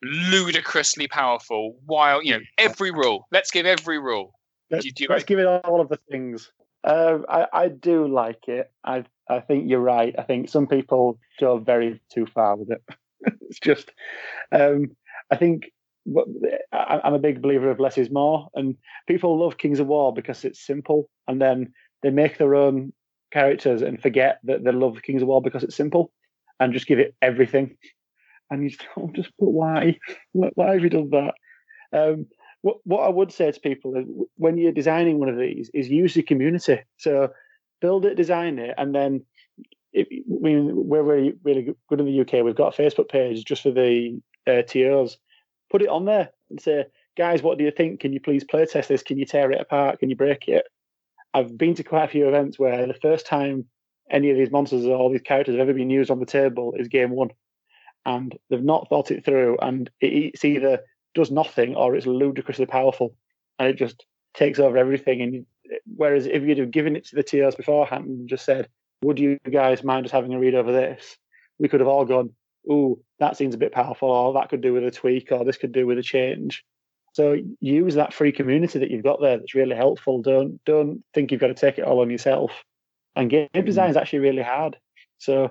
ludicrously powerful, wild, every rule. Let's give every rule. Let's give it all of the things. I do like it. I think you're right. I think some people go very too far with it. It's just, I think I'm a big believer of less is more, and people love Kings of War because it's simple, and then they make their own characters and forget that they love Kings of War because it's simple, and just give it everything. And you just put why? Why have you done that? What I would say to people is, when you're designing one of these, is use the community. So build it, design it, and then we're really, really good in the UK. We've got a Facebook page just for the TOs. Put it on there and say, guys, what do you think? Can you please play test this? Can you tear it apart? Can you break it? I've been to quite a few events where the first time any of these monsters or all these characters have ever been used on the table is game one. And they've not thought it through, and it's either does nothing or it's ludicrously powerful, and it just takes over everything. And whereas if you'd have given it to the TOs beforehand and just said, would you guys mind just having a read over this? We could have all gone, ooh, that seems a bit powerful, or that could do with a tweak, or this could do with a change. So use that free community that you've got there that's really helpful. Don't think you've got to take it all on yourself. And game design is actually really hard. So,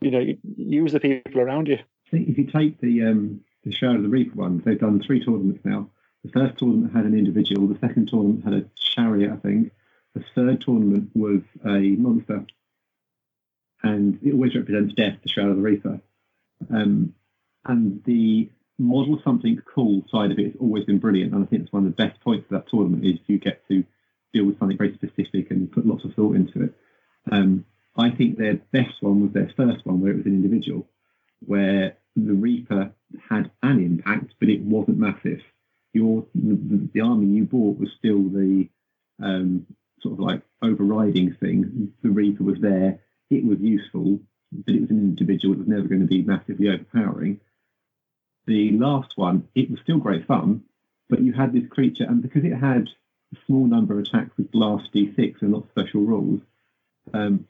use the people around you. I think if you take the Shroud of the Reaper one, they've done 3 tournaments now. The first tournament had an individual. The second tournament had a chariot, I think. The third tournament was a monster. And it always represents death, the Shroud of the Reaper. And the model something cool side of it has always been brilliant. And I think that's one of the best points of that tournament is you get to deal with something very specific and put lots of thought into it. I think their best one was their first one, where it was an individual, where the Reaper had an impact, but it wasn't massive. The army you bought was still the overriding thing. The Reaper was there. It was useful, but it was an individual. It was never going to be massively overpowering. The last one, it was still great fun, but you had this creature, and because it had a small number of attacks with blast D6 and not special rules,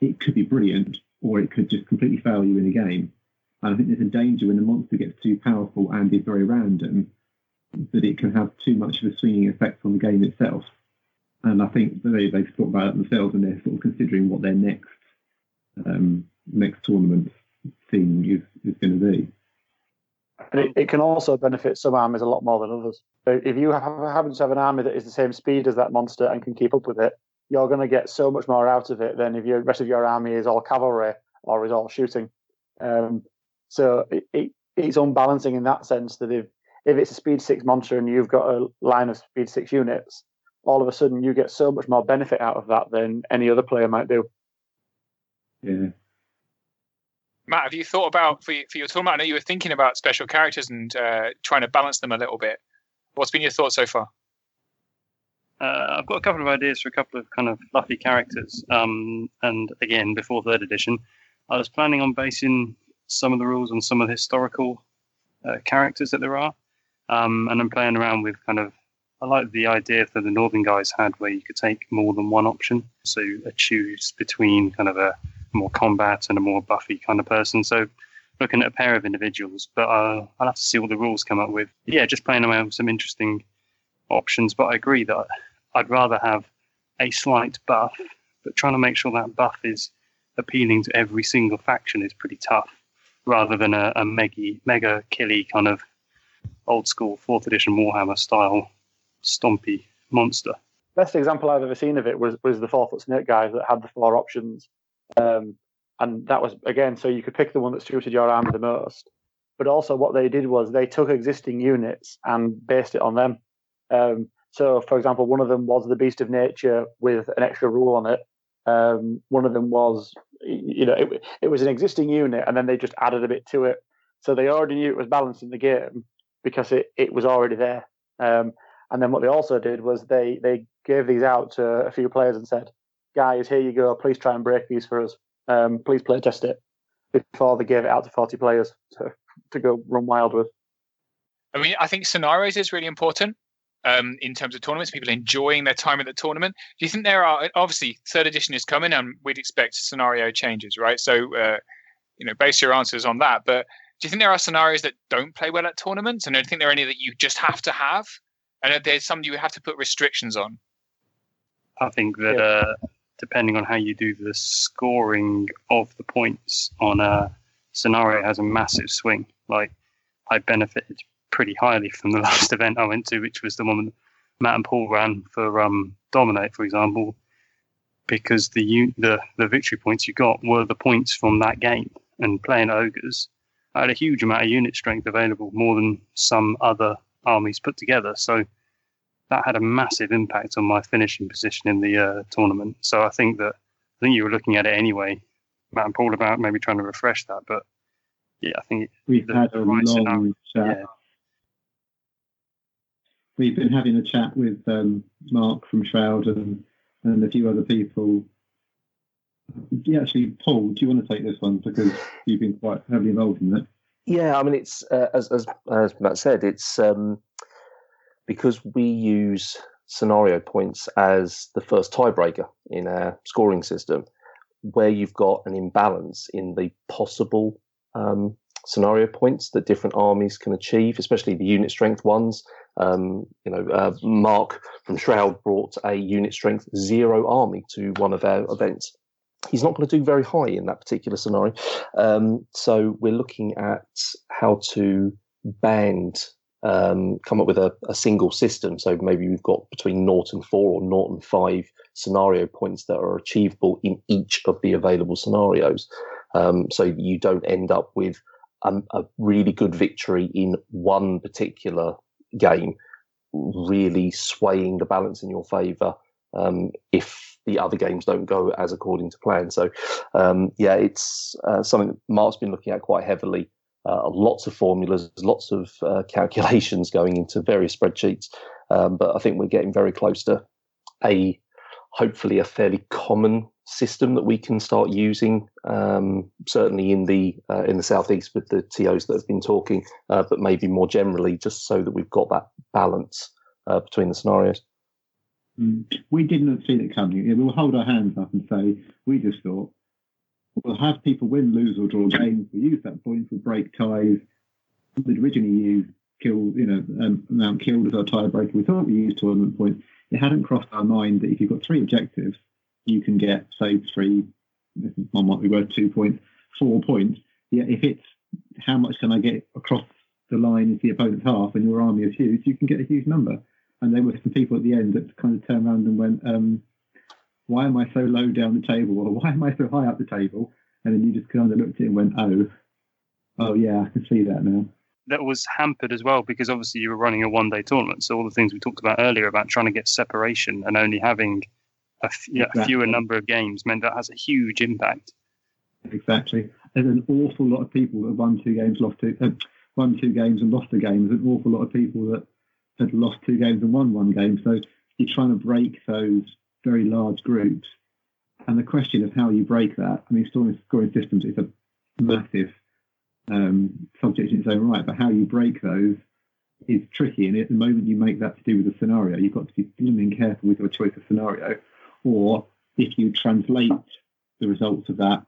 it could be brilliant, or it could just completely fail you in a game. And I think there's a danger when the monster gets too powerful and is very random that it can have too much of a swinging effect on the game itself. And I think they've thought about it themselves, and they're sort of considering what their next tournament theme is going to be. And it can also benefit some armies a lot more than others. So if you happen to have an army that is the same speed as that monster and can keep up with it, you're going to get so much more out of it than if your rest of your army is all cavalry or is all shooting. So it's unbalancing in that sense, that if it's a speed 6 monster and you've got a line of speed 6 units, all of a sudden you get so much more benefit out of that than any other player might do. Yeah. Matt, have you thought about, for your tournament, I know you were thinking about special characters and trying to balance them a little bit. What's been your thoughts so far? I've got a couple of ideas for a couple of kind of fluffy characters. And again, before 3rd edition, I was planning on basing some of the rules on some of the historical characters that there are. And I'm playing around with I like the idea that the Northern guys had, where you could take more than one option. So choose between kind of a more combat and a more buffy kind of person. So looking at a pair of individuals, but I'll have to see what the rules come up with. Yeah, just playing around with some interesting options, but I agree that I'd rather have a slight buff, but trying to make sure that buff is appealing to every single faction is pretty tough, rather than a mega killy kind of old school 4th edition Warhammer style stompy monster. Best example I've ever seen of it was the 4-foot snake guys that had the 4 options, and that was, again, so you could pick the one that suited your army the most, but also what they did was they took existing units and based it on them. So, for example, one of them was the Beast of Nature with an extra rule on it. One of them was, it was an existing unit, and then they just added a bit to it. So they already knew it was balanced in the game because it was already there. And then what they also did was they gave these out to a few players and said, guys, here you go, please try and break these for us. Please play test it before they gave it out to 40 players to go run wild with. I mean, I think scenarios is really important in terms of tournaments, people enjoying their time at the tournament. Do you think there are, obviously, third edition is coming and we'd expect scenario changes, right? So, base your answers on that. But do you think there are scenarios that don't play well at tournaments? And do you think there are any that you just have to have? And are there some you have to put restrictions on? I think that depending on how you do the scoring of the points on a scenario, it has a massive swing. Like, I benefited pretty highly from the last event I went to, which was the one Matt and Paul ran for Dominate, for example, because the victory points you got were the points from that game. And playing Ogres, I had a huge amount of unit strength available, more than some other armies put together. So that had a massive impact on my finishing position in the tournament. So I think you were looking at it anyway, Matt and Paul, about maybe trying to refresh that. But yeah, I think we've had a long scenario chat. Yeah. We've been having a chat with Mark from Shroud and a few other people. Actually, Paul, do you want to take this one because you've been quite heavily involved in it? Yeah, I mean, it's as Matt said, it's because we use scenario points as the first tiebreaker in our scoring system, where you've got an imbalance in the possible scenario points that different armies can achieve, especially the unit strength ones. Mark from Shroud brought a unit strength 0 army to one of our events. He's not going to do very high in that particular scenario. So we're looking at how to come up with a single system. So maybe we've got between 0 and 4 or 0 and 5 scenario points that are achievable in each of the available scenarios. So you don't end up with a really good victory in one particular game, really swaying the balance in your favour if the other games don't go as according to plan. So, it's something that Mark's been looking at quite heavily. Lots of formulas, lots of calculations going into various spreadsheets. But I think we're getting very close to hopefully a fairly common system that we can start using, certainly in the Southeast with the TOs that have been talking, but maybe more generally, just so that we've got that balance between the scenarios. We did not see that coming. We'll hold our hands up and say, we just thought, we'll have people win, lose, or draw games. We'll use that point for break ties. We'd originally used amount killed as our tiebreaker. We thought we used tournament points. It hadn't crossed our mind that if you've got 3 objectives, you can get, say, 3, one might be worth 2 points, 4 points. Yeah, if it's how much can I get across the line into the opponent's half and your army is huge, you can get a huge number. And there were some people at the end that kind of turned around and went, why am I so low down the table? Or why am I so high up the table? And then you just kind of looked at it and went, oh yeah, I can see that now. That was hampered as well because obviously you were running a one-day tournament. So all the things we talked about earlier about trying to get separation and only having a fewer number of games meant that has a huge impact. Exactly. There's an awful lot of people that won 2 games and lost a game. There's an awful lot of people that had lost 2 games and won 1 game. So you're trying to break those very large groups. And the question of how you break that, I mean, scoring systems is a massive subject in its own right, but how you break those is tricky. And at the moment you make that to do with a scenario, you've got to be blooming careful with your choice of scenario. Or if you translate the results of that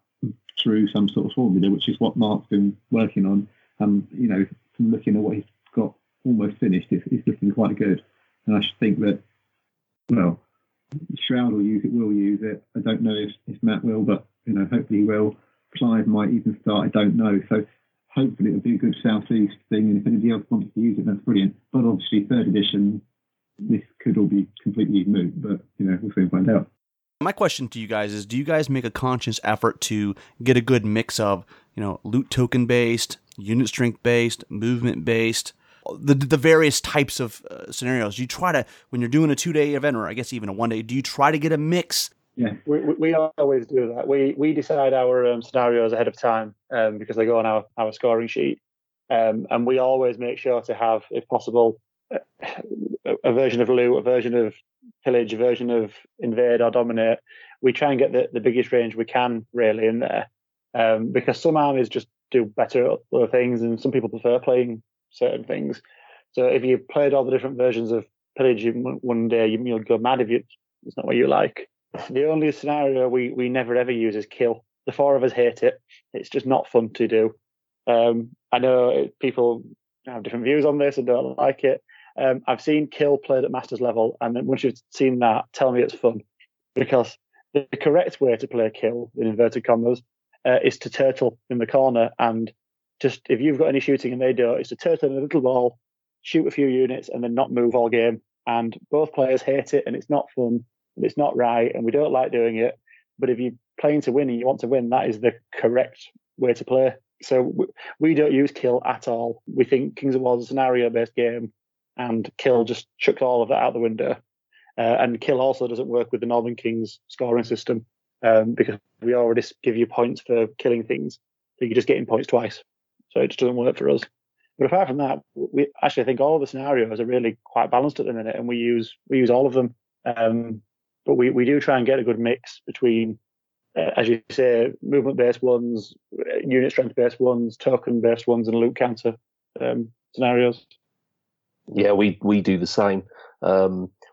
through some sort of formula, which is what Mark's been working on, from looking at what he's got almost finished, it's looking quite good. And I should think that, well, Shroud will use it, we'll use it. I don't know if Matt will, but, hopefully he will. Clive might even start, I don't know. So hopefully it'll be a good Southeast thing, and if anybody else wants to use it, that's brilliant. But obviously, third edition, this could all be completely moot, but, we'll soon find out. My question to you guys is, do you guys make a conscious effort to get a good mix of, loot token-based, unit strength-based, movement-based, the various types of scenarios? Do you try to, when you're doing a 2-day event, or I guess even a 1-day, do you try to get a mix? Yeah, we always do that. We decide our scenarios ahead of time because they go on our scoring sheet. And we always make sure to have, if possible, a version of loot, a version of pillage, a version of invade or dominate. we try and get the biggest range we can really in there, because some armies just do better at other things, and some people prefer playing certain things. So if you played all the different versions of Pillage in one day, you'll go mad if it's not what you like. The only scenario we never ever use is kill. The four of us hate it. It's just not fun to do. I know people have different views on this and don't like it. I've seen kill played at Masters level, and then once you've seen that, tell me it's fun. Because the correct way to play kill, in inverted commas, is to turtle in the corner, and just if you've got any shooting and they don't, it's to turtle in a little ball, shoot a few units, and then not move all game. And both players hate it, and it's not fun, and it's not right, and we don't like doing it. But if you're playing to win and you want to win, that is the correct way to play. So we don't use kill at all. We think Kings of War is a scenario-based game, and kill just chucked all of that out the window. And kill also doesn't work with the Northern Kings scoring system, because we already give you points for killing things. So you're just getting points twice. So it just doesn't work for us. But apart from that, we actually think all the scenarios are really quite balanced at the minute, and we use all of them. But we do try and get a good mix between, as you say, movement-based ones, unit strength-based ones, token-based ones, and loot counter scenarios. Yeah, we do the same.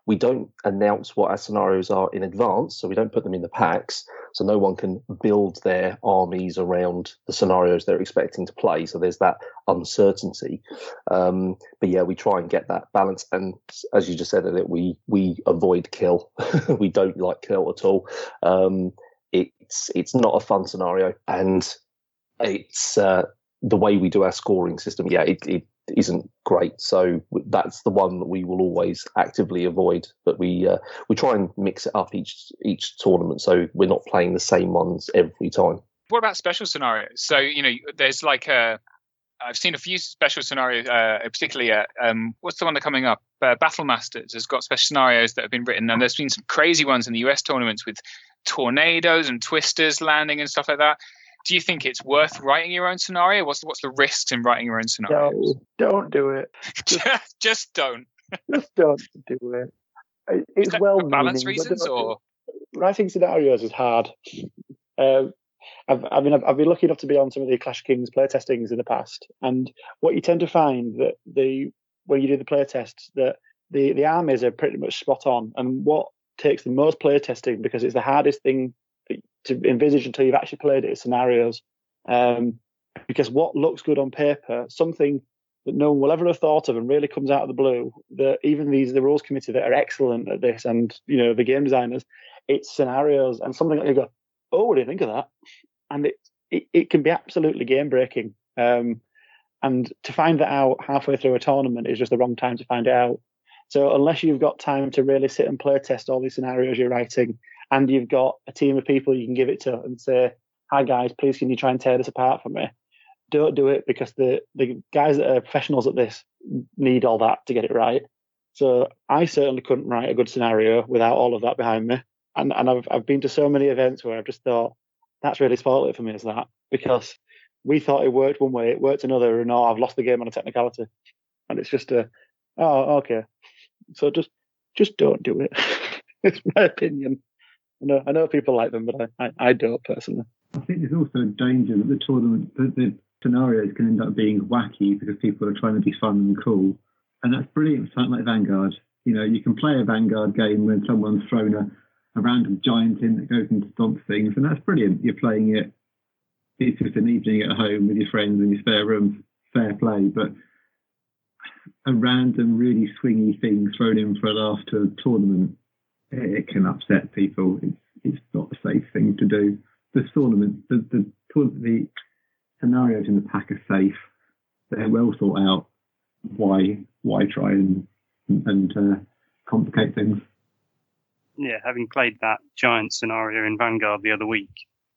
We don't announce what our scenarios are in advance, so we don't put them in the packs, so no one can build their armies around the scenarios they're expecting to play, so there's that uncertainty. But yeah, we try and get that balance, and as you just said, Elliot, we avoid kill. We don't like kill at all. It's not a fun scenario, and it's the way we do our scoring system, it isn't great, so that's the one that we will always actively avoid. But we try and mix it up each tournament, so we're not playing the same ones every time. What about special scenarios? So there's like I've seen a few special scenarios, particularly what's the one that's coming up? Battle Masters has got special scenarios that have been written, and there's been some crazy ones in the US tournaments with tornadoes and twisters landing and stuff like that. Do you think it's worth writing your own scenario? What's the risks in writing your own scenario? No, don't do it. Just don't. Just don't do it. It's well for balance reasons, or writing scenarios is hard. I've been lucky enough to be on some of the Clash of Kings play testings in the past, and what you tend to find that when you do the play tests, that the armies are pretty much spot on, and what takes the most play testing, because it's the hardest thing to envisage until you've actually played it, scenarios, because what looks good on paper, something that no one will ever have thought of and really comes out of the blue, that even the rules committee that are excellent at this, and the game designers, it's scenarios and something like you go, oh, what do you think of that? And it can be absolutely game breaking, and to find that out halfway through a tournament is just the wrong time to find it out. So unless you've got time to really sit and play test all these scenarios you're writing, and you've got a team of people you can give it to and say, hi guys, please can you try and tear this apart for me? Don't do it, because the guys that are professionals at this need all that to get it right. So I certainly couldn't write a good scenario without all of that behind me. And I've been to so many events where I've just thought, that's really spoiled it for me, is that? Because we thought it worked one way, it worked another, and I've lost the game on a technicality. And it's just okay. So just don't do it. It's my opinion. I know people like them, but I don't personally. I think there's also a danger that the tournament, the scenarios can end up being wacky because people are trying to be fun and cool. And that's brilliant for something like Vanguard. You can play a Vanguard game when someone's thrown a random giant in that goes and stomps things, and that's brilliant. You're playing it. It's just an evening at home with your friends in your spare room. Fair play, but a random, really swingy thing thrown in for a laugh to a tournament, it can upset people. It's not a safe thing to do. The scenarios in the pack are safe. They're well thought out. Why try and complicate things? Yeah, having played that giant scenario in Vanguard the other week,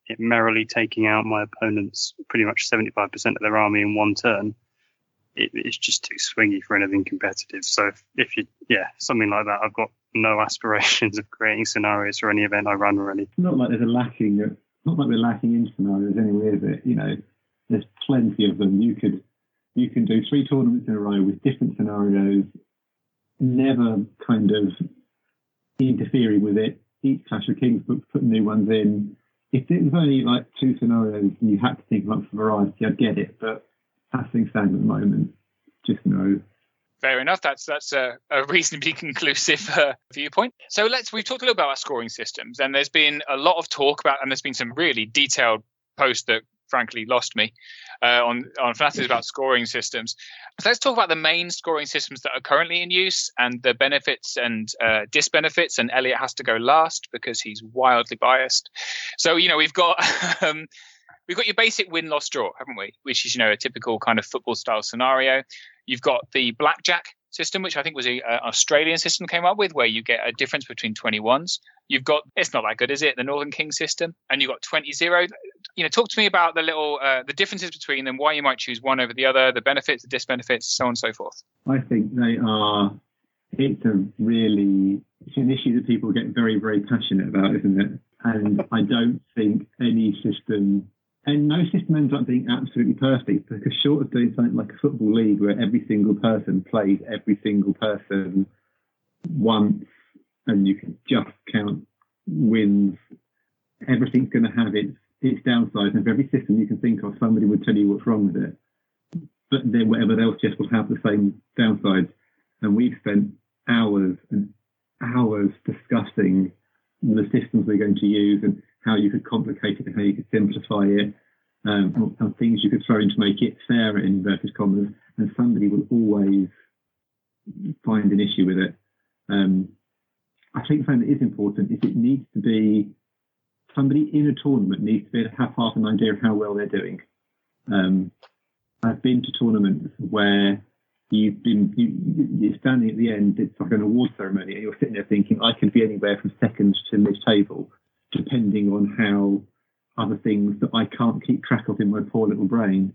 it merrily taking out my opponent's pretty much 75% of their army in one turn. It's just too swingy for anything competitive. So if something like that, I've got no aspirations of creating scenarios for any event I run really. It's not like we're lacking in scenarios anyway, is it? There's plenty of them. You can do three tournaments in a row with different scenarios, never kind of interfering with it, each Clash of Kings book, put new ones in. If it was only like two scenarios and you had to think about variety, I'd get it. But as things stand at the moment, just no. Fair enough. That's a reasonably conclusive viewpoint. So we've talked a little about our scoring systems, and there's been a lot of talk about, and there's been some really detailed posts that frankly lost me on Fanatics about scoring systems. So let's talk about the main scoring systems that are currently in use and the benefits and disbenefits. And Elliot has to go last because he's wildly biased. So, we've got your basic win-loss draw, haven't we? Which is, a typical kind of football-style scenario. You've got the blackjack system, which I think was an Australian system came up with, where you get a difference between 21s. You've got, it's not that good, is it? The Northern King system. And you've got 20-0. Talk to me about the little, the differences between them, why you might choose one over the other, the benefits, the disbenefits, so on and so forth. I think it's an issue that people get very, very passionate about, isn't it? And I don't think any system, and no system ends up being absolutely perfect, because short of doing something like a football league where every single person plays every single person once and you can just count wins, everything's going to have its downsides. And for every system you can think of, somebody would tell you what's wrong with it. But then whatever else just will have the same downsides. And we've spent hours and hours discussing the systems we're going to use and how you could complicate it and how you could simplify it, and things you could throw in to make it fairer, in inverted commas, and somebody will always find an issue with it. I think something that is important is it needs to be, somebody in a tournament needs to be able to have half an idea of how well they're doing. I've been to tournaments where you're standing at the end, it's like an award ceremony, and you're sitting there thinking, I could be anywhere from second to mid-table, depending on how other things that I can't keep track of in my poor little brain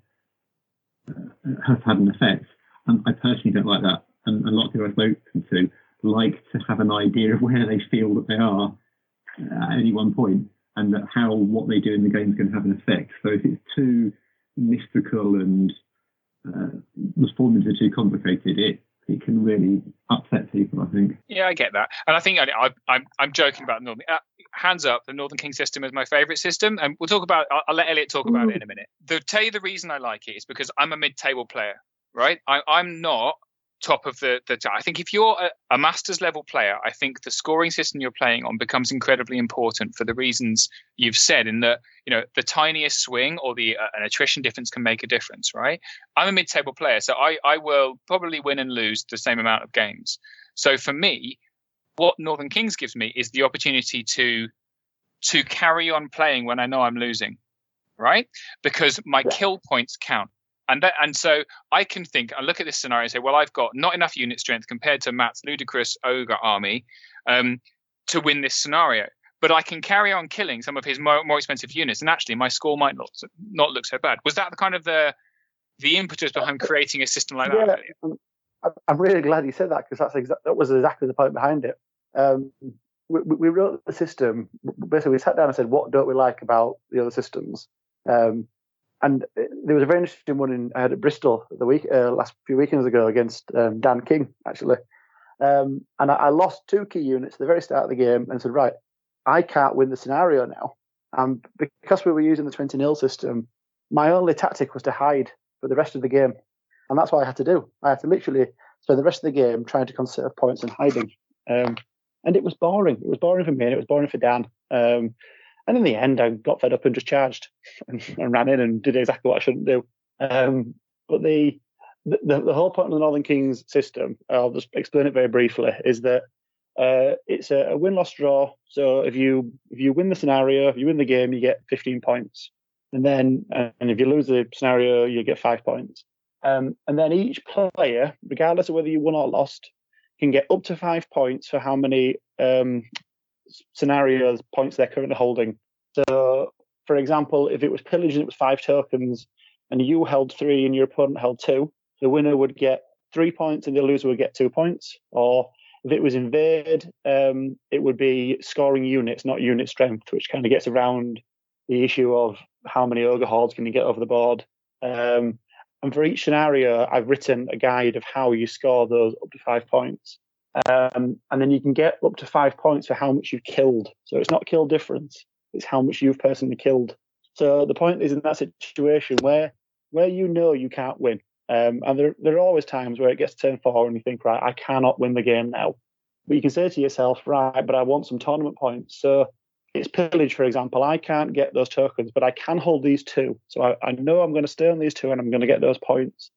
have had an effect. And I personally don't like that. And a lot of people I've spoken to like to have an idea of where they feel that they are at any one point, and that how what they do in the game is going to have an effect. So if it's too mystical and the formulas are too complicated, it can really upset people, I think. Yeah, I get that. And I think I'm joking about Northern. Hands up, the Northern King system is my favourite system. And we'll talk about, I'll let Elliot talk about it in a minute. I'll tell you the reason I like it is because I'm a mid-table player, right? I'm not top of the I think if you're a Masters level player, I think the scoring system you're playing on becomes incredibly important for the reasons you've said, in that, the tiniest swing or the an attrition difference can make a difference, right? I'm a mid-table player, so I will probably win and lose the same amount of games. So for me, what Northern Kings gives me is the opportunity to carry on playing when I know I'm losing, right? Because my kill points count. And so I can think, I look at this scenario and say, well, I've got not enough unit strength compared to Matt's ludicrous ogre army to win this scenario. But I can carry on killing some of his more expensive units, and actually my score might not look so bad. Was that the kind of the impetus behind creating a system like that? Yeah, I'm really glad you said that, because that was exactly the point behind it. We wrote the system, basically we sat down and said, what don't we like about the other systems? And there was a very interesting one I had at Bristol last few weekends ago against Dan King, actually. And I lost two key units at the very start of the game and said, right, I can't win the scenario now. And because we were using the 20-0 system, my only tactic was to hide for the rest of the game. And that's what I had to do. I had to literally spend the rest of the game trying to conserve points and hiding. And it was boring. It was boring for me and it was boring for Dan. And in the end, I got fed up and just charged and ran in and did exactly what I shouldn't do. But the whole point of the Northern Kings system, I'll just explain it very briefly, is that it's a win-loss draw. So if you win the scenario, if you win the game, you get 15 points. And if you lose the scenario, you get 5 points. And then each player, regardless of whether you won or lost, can get up to 5 points for how many scenarios points they're currently holding. So, for example, if it was pillage and it was 5 tokens and you held 3 and your opponent held 2, the winner would get 3 points and the loser would get 2 points. Or if it was invade, it would be scoring units, not unit strength, which kind of gets around the issue of how many ogre hordes can you get over the board. And for each scenario, I've written a guide of how you score those up to 5 points. And then you can get up to 5 points for how much you've killed. So it's not kill difference, it's how much you've personally killed. So the point is in that situation where you know you can't win. And there are always times where it gets turn four and you think, right, I cannot win the game now. But you can say to yourself, right, but I want some tournament points. So it's pillage, for example. I can't get those tokens, but I can hold these two. So I know I'm going to stay on these two and I'm going to get those points.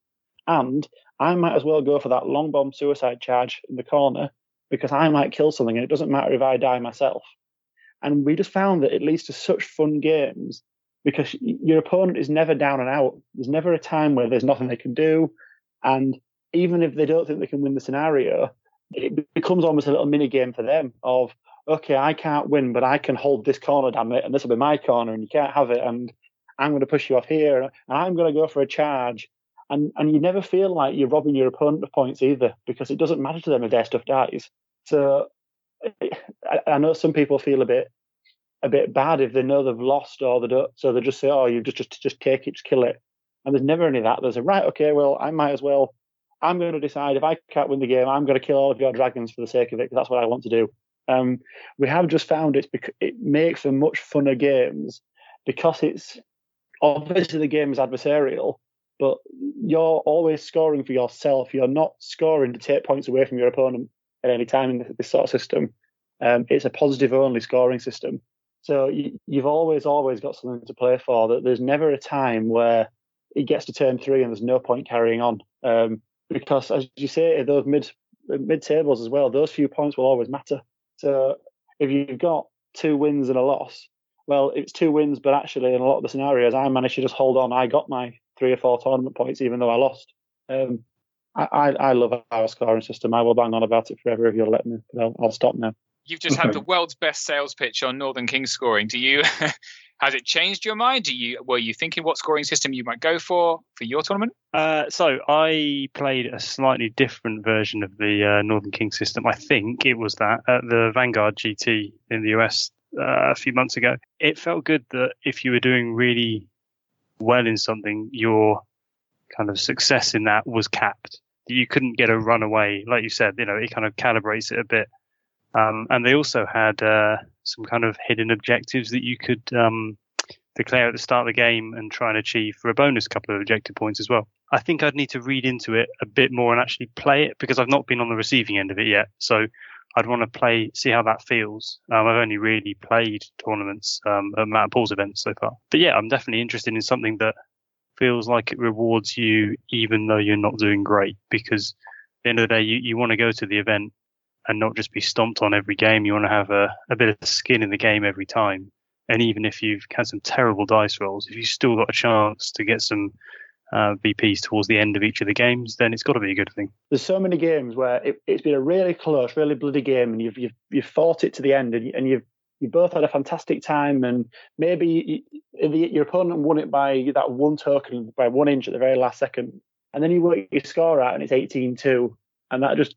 And I might as well go for that long bomb suicide charge in the corner because I might kill something and it doesn't matter if I die myself. And we just found that it leads to such fun games because your opponent is never down and out. There's never a time where there's nothing they can do. And even if they don't think they can win the scenario, it becomes almost a little mini game for them of, okay, I can't win, but I can hold this corner, damn it, and this will be my corner and you can't have it. And I'm going to push you off here and I'm going to go for a charge. And you never feel like you're robbing your opponent of points either, because it doesn't matter to them if their stuff dies. So I know some people feel a bit bad if they know they've lost or they don't. So they just say, oh, you just take it, just kill it. And there's never any of that. There's a right, okay, well, I might as well. I'm going to decide if I can't win the game, I'm going to kill all of your dragons for the sake of it, because that's what I want to do. We have just found it makes for much funner games because it's obviously the game is adversarial, but you're always scoring for yourself. You're not scoring to take points away from your opponent at any time in this sort of system. It's a positive-only scoring system. So you've always got something to play for. That there's never a time where it gets to turn three and there's no point carrying on. Because, as you say, those mid tables as well, those few points will always matter. So if you've got two wins and a loss, well, it's two wins, but actually in a lot of the scenarios, I managed to just hold on. I got my 3 or 4 tournament points, even though I lost. I love our scoring system. I will bang on about it forever if you'll let me, but I'll stop now. You've just had the world's best sales pitch on Northern Kings scoring. Do you? Has it changed your mind? Were you thinking what scoring system you might go for your tournament? So I played a slightly different version of the Northern Kings system. I think it was that at the Vanguard GT in the US a few months ago. It felt good that if you were doing really well in something, your kind of success in that was capped. You couldn't get a runaway, like you said. You know, it kind of calibrates it a bit. And they also had some kind of hidden objectives that you could declare at the start of the game and try and achieve for a bonus couple of objective points as well. I think I'd need to read into it a bit more and actually play it because I've not been on the receiving end of it yet. So I'd want to play, see how that feels. I've only really played tournaments at Matt and Paul's events so far. But yeah, I'm definitely interested in something that feels like it rewards you even though you're not doing great, because at the end of the day, you want to go to the event and not just be stomped on every game. You want to have a bit of skin in the game every time. And even if you've had some terrible dice rolls, if you've still got a chance to get some VPs towards the end of each of the games, then it's got to be a good thing. There's so many games where it's been a really close, really bloody game, and you've fought it to the end, and you both had a fantastic time, and maybe your opponent won it by that one token, by 1 inch at the very last second, and then you work your score out, and it's 18-2, and that just...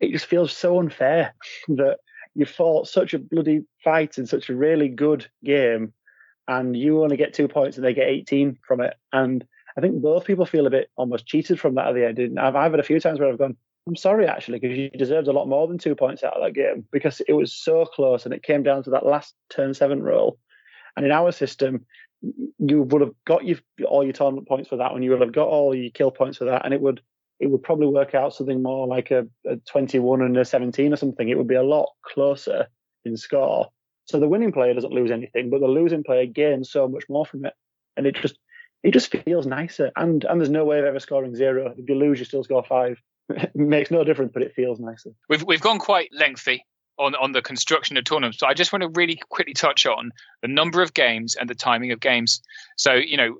It just feels so unfair that you fought such a bloody fight in such a really good game and you only get 2 points and they get 18 from it. And I think both people feel a bit almost cheated from that at the end. I've had a few times where I've gone, I'm sorry, actually, because you deserved a lot more than 2 points out of that game because it was so close and it came down to that last turn 7 roll. And in our system, you would have got all your tournament points for that and you would have got all your kill points for that, and it would probably work out something more like a 21 and a 17 or something. It would be a lot closer in score. So the winning player doesn't lose anything, but the losing player gains so much more from it. And it just feels nicer. And there's no way of ever scoring 0. If you lose, you still score 5. It makes no difference, but it feels nicer. We've gone quite lengthy on the construction of tournaments. So I just want to really quickly touch on the number of games and the timing of games. So, you know,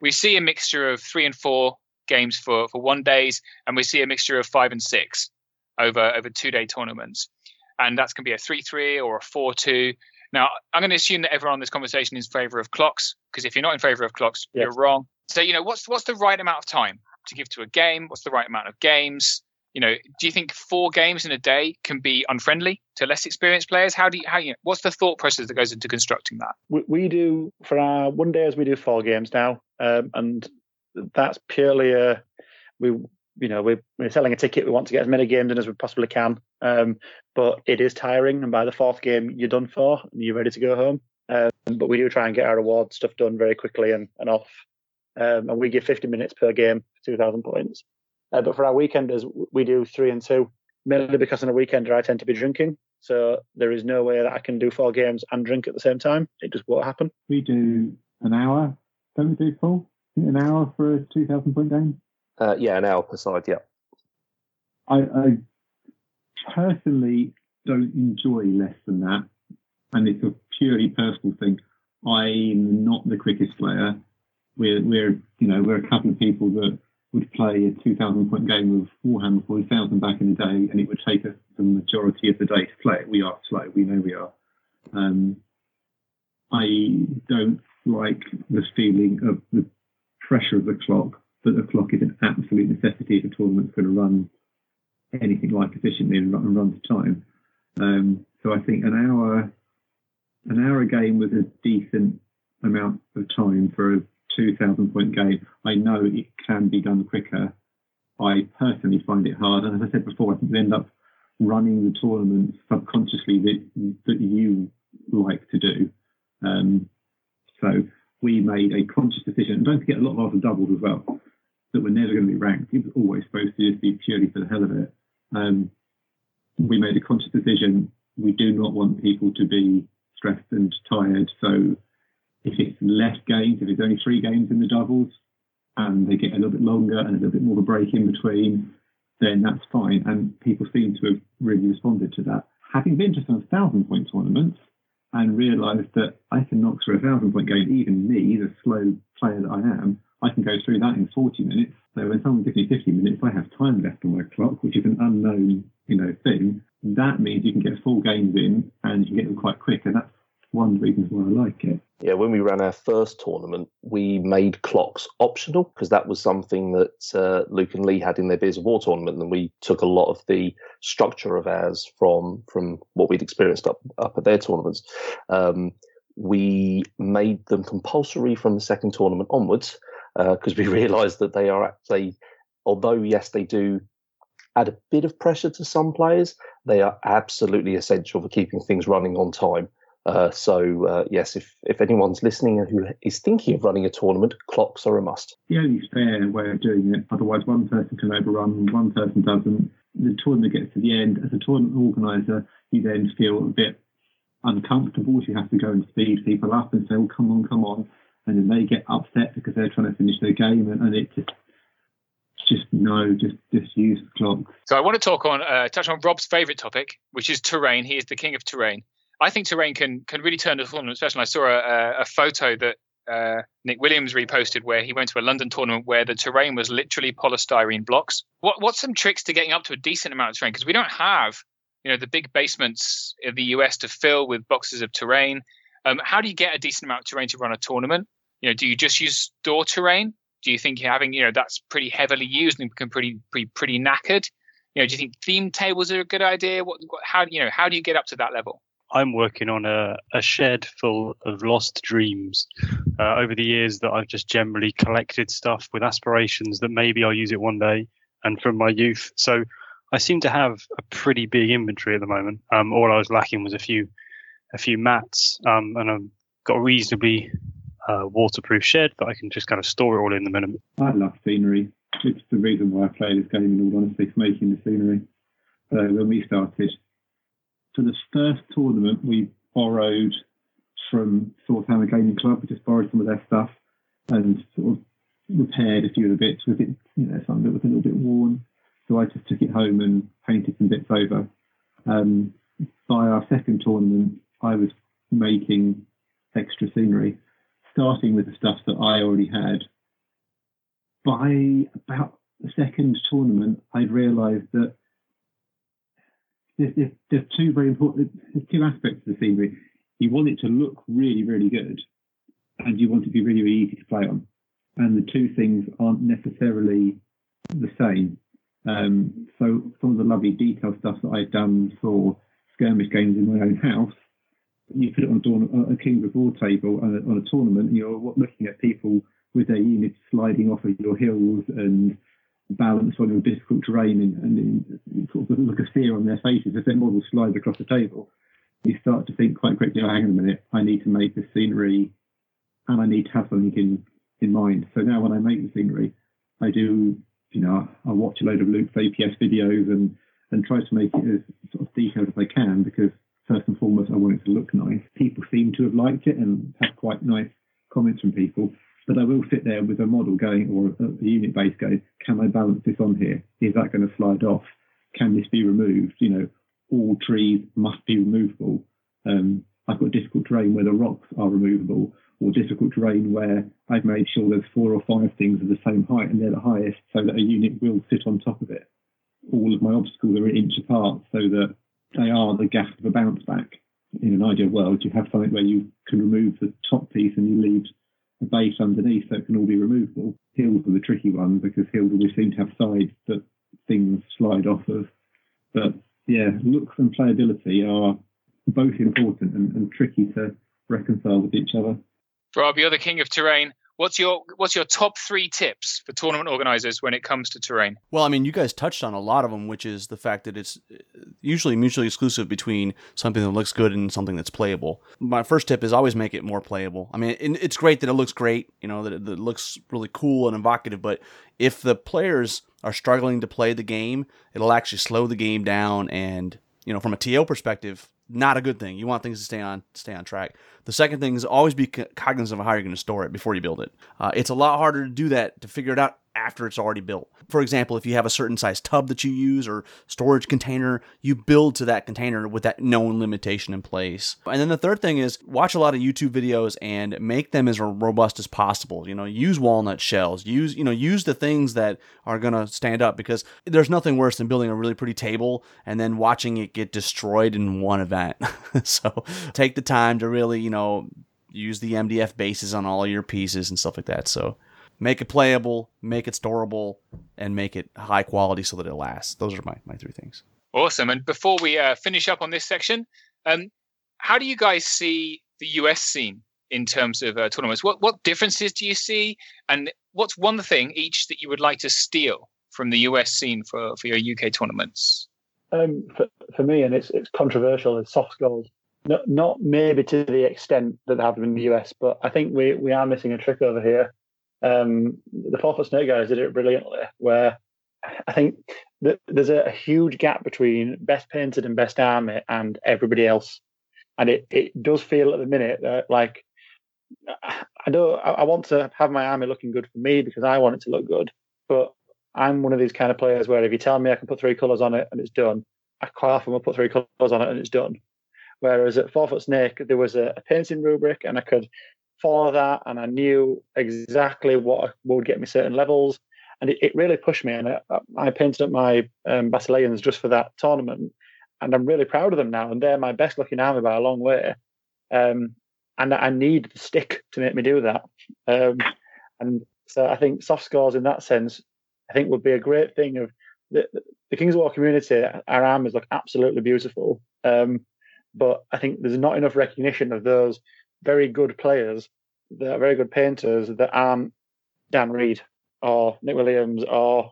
we see a mixture of 3 and 4 games for 1 days, and we see a mixture of 5 and 6 over 2-day tournaments, and that's going to be a 3-3 or a 4-2. Now I'm going to assume that everyone in this conversation is in favor of clocks, because if you're not in favor of clocks, yes, You're wrong. So, you know, what's the right amount of time to give to a game? What's the right amount of games? You know, do you think 4 games in a day can be unfriendly to less experienced players? What's the thought process that goes into constructing that? We do, for our 1 day, as we do 4 games now, and that's purely you know, we're selling a ticket. We want to get as many games in as we possibly can. But it is tiring, and by the fourth game, you're done for, and you're ready to go home. But we do try and get our award stuff done very quickly and off. And we give 50 minutes per game for 2,000 points. But for our weekenders, we do 3 and 2, mainly because on a weekender I tend to be drinking. So there is no way that I can do 4 games and drink at the same time. It just won't happen. We do an hour, don't we do, Paul? An hour for a 2,000 point game? Yeah, an hour per side, yeah. I personally don't enjoy less than that. And it's a purely personal thing. I'm not the quickest player. We're a couple of people that would play a 2,000 point game of Warhammer 40,000 back in the day, and it would take us the majority of the day to play it. We are slow, we know we are. I don't like the feeling of the pressure of the clock, but the clock is an absolute necessity if a tournament's going to run anything like efficiently and run to time. So I think an hour a game was a decent amount of time for a 2,000 point game. I know it can be done quicker. I personally find it hard. And as I said before, I think you end up running the tournament subconsciously that you like to do. So we made a conscious decision. And don't forget, a lot of ours are doubles as well, that were never going to be ranked. It was always supposed to just be purely for the hell of it. We made a conscious decision. We do not want people to be stressed and tired. So if it's less games, if it's only 3 games in the doubles, and they get a little bit longer and a little bit more of a break in between, then that's fine. And people seem to have really responded to that. Having been to some 1,000-point tournaments and realised that I can knock through a 1,000-point game, even me, the slow player that I am, I can go through that in 40 minutes. So when someone gives me 50 minutes, I have time left on my clock, which is an unknown, thing. That means you can get 4 games in and you can get them quite quick, and that's one of the reasons why I like it. Yeah, when we ran our first tournament, we made clocks optional because that was something that Luke and Lee had in their Beers of War tournament, and we took a lot of the structure of ours from what we'd experienced up at their tournaments. We made them compulsory from the second tournament onwards because we realised that they are actually, although yes, they do add a bit of pressure to some players, they are absolutely essential for keeping things running on time. So, yes, if anyone's listening and who is thinking of running a tournament, clocks are a must. The only fair way of doing it, otherwise one person can overrun, one person doesn't. The tournament gets to the end. As a tournament organiser, you then feel a bit uncomfortable. You have to go and speed people up and say, oh, come on. And then they get upset because they're trying to finish their game, and it just use the clock. So I want to touch on Rob's favourite topic, which is terrain. He is the king of terrain. I think terrain can really turn the tournament special. I saw a photo that Nick Williams reposted where he went to a London tournament where the terrain was literally polystyrene blocks. What's some tricks to getting up to a decent amount of terrain? Because we don't have, the big basements in the US to fill with boxes of terrain. How do you get a decent amount of terrain to run a tournament? Do you just use store terrain? Do you think that's pretty heavily used and can pretty knackered? Do you think theme tables are a good idea? How do you get up to that level? I'm working on a shed full of lost dreams over the years that I've just generally collected stuff with aspirations that maybe I'll use it one day, and from my youth. So I seem to have a pretty big inventory at the moment. All I was lacking was a few mats, and I've got a reasonably waterproof shed that I can just kind of store it all in the minimum. I love scenery. It's the reason why I play this game, in all honesty, for making the scenery. When we started, for the first tournament, we borrowed from Hammer Gaming Club. We just borrowed some of their stuff and sort of repaired a few of the bits. With it, something that was a little bit worn, so I just took it home and painted some bits over. By our second tournament, I was making extra scenery, starting with the stuff that I already had. By about the second tournament, I'd realised that there's two very important, there's two aspects of the scenery. You want it to look really, really good, and you want it to be really, really easy to play on. And the two things aren't necessarily the same. So some of the lovely detail stuff that I've done for skirmish games in my own house, you put it on a Kings of War table on a tournament, and you're looking at people with their units sliding off of your hills and balance on your difficult terrain and sort of look of fear on their faces as their model slides across the table, you start to think quite quickly, oh, hang on a minute, I need to make this scenery and I need to have something in mind. So now when I make the scenery, I do, you know, I watch a load of Luke's APS videos and try to make it as sort of detailed as I can, because first and foremost, I want it to look nice. People seem to have liked it and have quite nice comments from people. But I will sit there with a model going, or a unit base going, can I balance this on here? Is that going to slide off? Can this be removed? You know, all trees must be removable. I've got difficult terrain where the rocks are removable, or difficult terrain where I've made sure there's 4 or 5 things of the same height and they're the highest, so that a unit will sit on top of it. All of my obstacles are an inch apart so that they are the gaff of a bounce back. In an ideal world, you have something where you can remove the top piece and you leave a base underneath, so it can all be removable. Hills are the tricky one, because hills always seem to have sides that things slide off of. But yeah, looks and playability are both important and tricky to reconcile with each other. Rob, you're the king of terrain. What's your top 3 tips for tournament organizers when it comes to terrain? Well, I mean, you guys touched on a lot of them, which is the fact that it's usually mutually exclusive between something that looks good and something that's playable. My first tip is always make it more playable. I mean, it's great that it looks great, you know, that it looks really cool and evocative, but if the players are struggling to play the game, it'll actually slow the game down and, you know, from a TO perspective, not a good thing. You want things to stay on track. The second thing is always be cognizant of how you're going to store it before you build it. It's a lot harder to do that, to figure it out after it's already built. For example, if you have a certain size tub that you use or storage container, you build to that container with that known limitation in place. And then the third thing is watch a lot of YouTube videos and make them as robust as possible. You know, use walnut shells, use the things that are going to stand up, because there's nothing worse than building a really pretty table and then watching it get destroyed in one event. So take the time to really, you know, use the MDF bases on all your pieces and stuff like that. So make it playable, make it storable, and make it high quality so that it lasts. Those are my 3 things. Awesome. And before we finish up on this section, how do you guys see the US scene in terms of tournaments? What differences do you see? And what's one thing each that you would like to steal from the US scene for your UK tournaments? For me, and it's controversial, is soft gold. Not maybe to the extent that they have in the US, but I think we are missing a trick over here. The 4 Foot Snake guys did it brilliantly, where I think that there's a huge gap between best painted and best army and everybody else, and it does feel at the minute that, like, I want to have my army looking good for me because I want it to look good, but I'm one of these kind of players where if you tell me I can put 3 colours on it and it's done, I quite often will put 3 colours on it and it's done. Whereas at 4 Foot Snake there was a painting rubric and I could follow that, and I knew exactly what would get me certain levels, and it really pushed me, and I painted up my Basileans just for that tournament, and I'm really proud of them now, and they're my best looking army by a long way, and I need the stick to make me do that, and so I think soft scores in that sense I think would be a great thing. Of the Kings of War community, our armies look absolutely beautiful, but I think there's not enough recognition of those very good players that are very good painters that aren't Dan Reed or Nick Williams or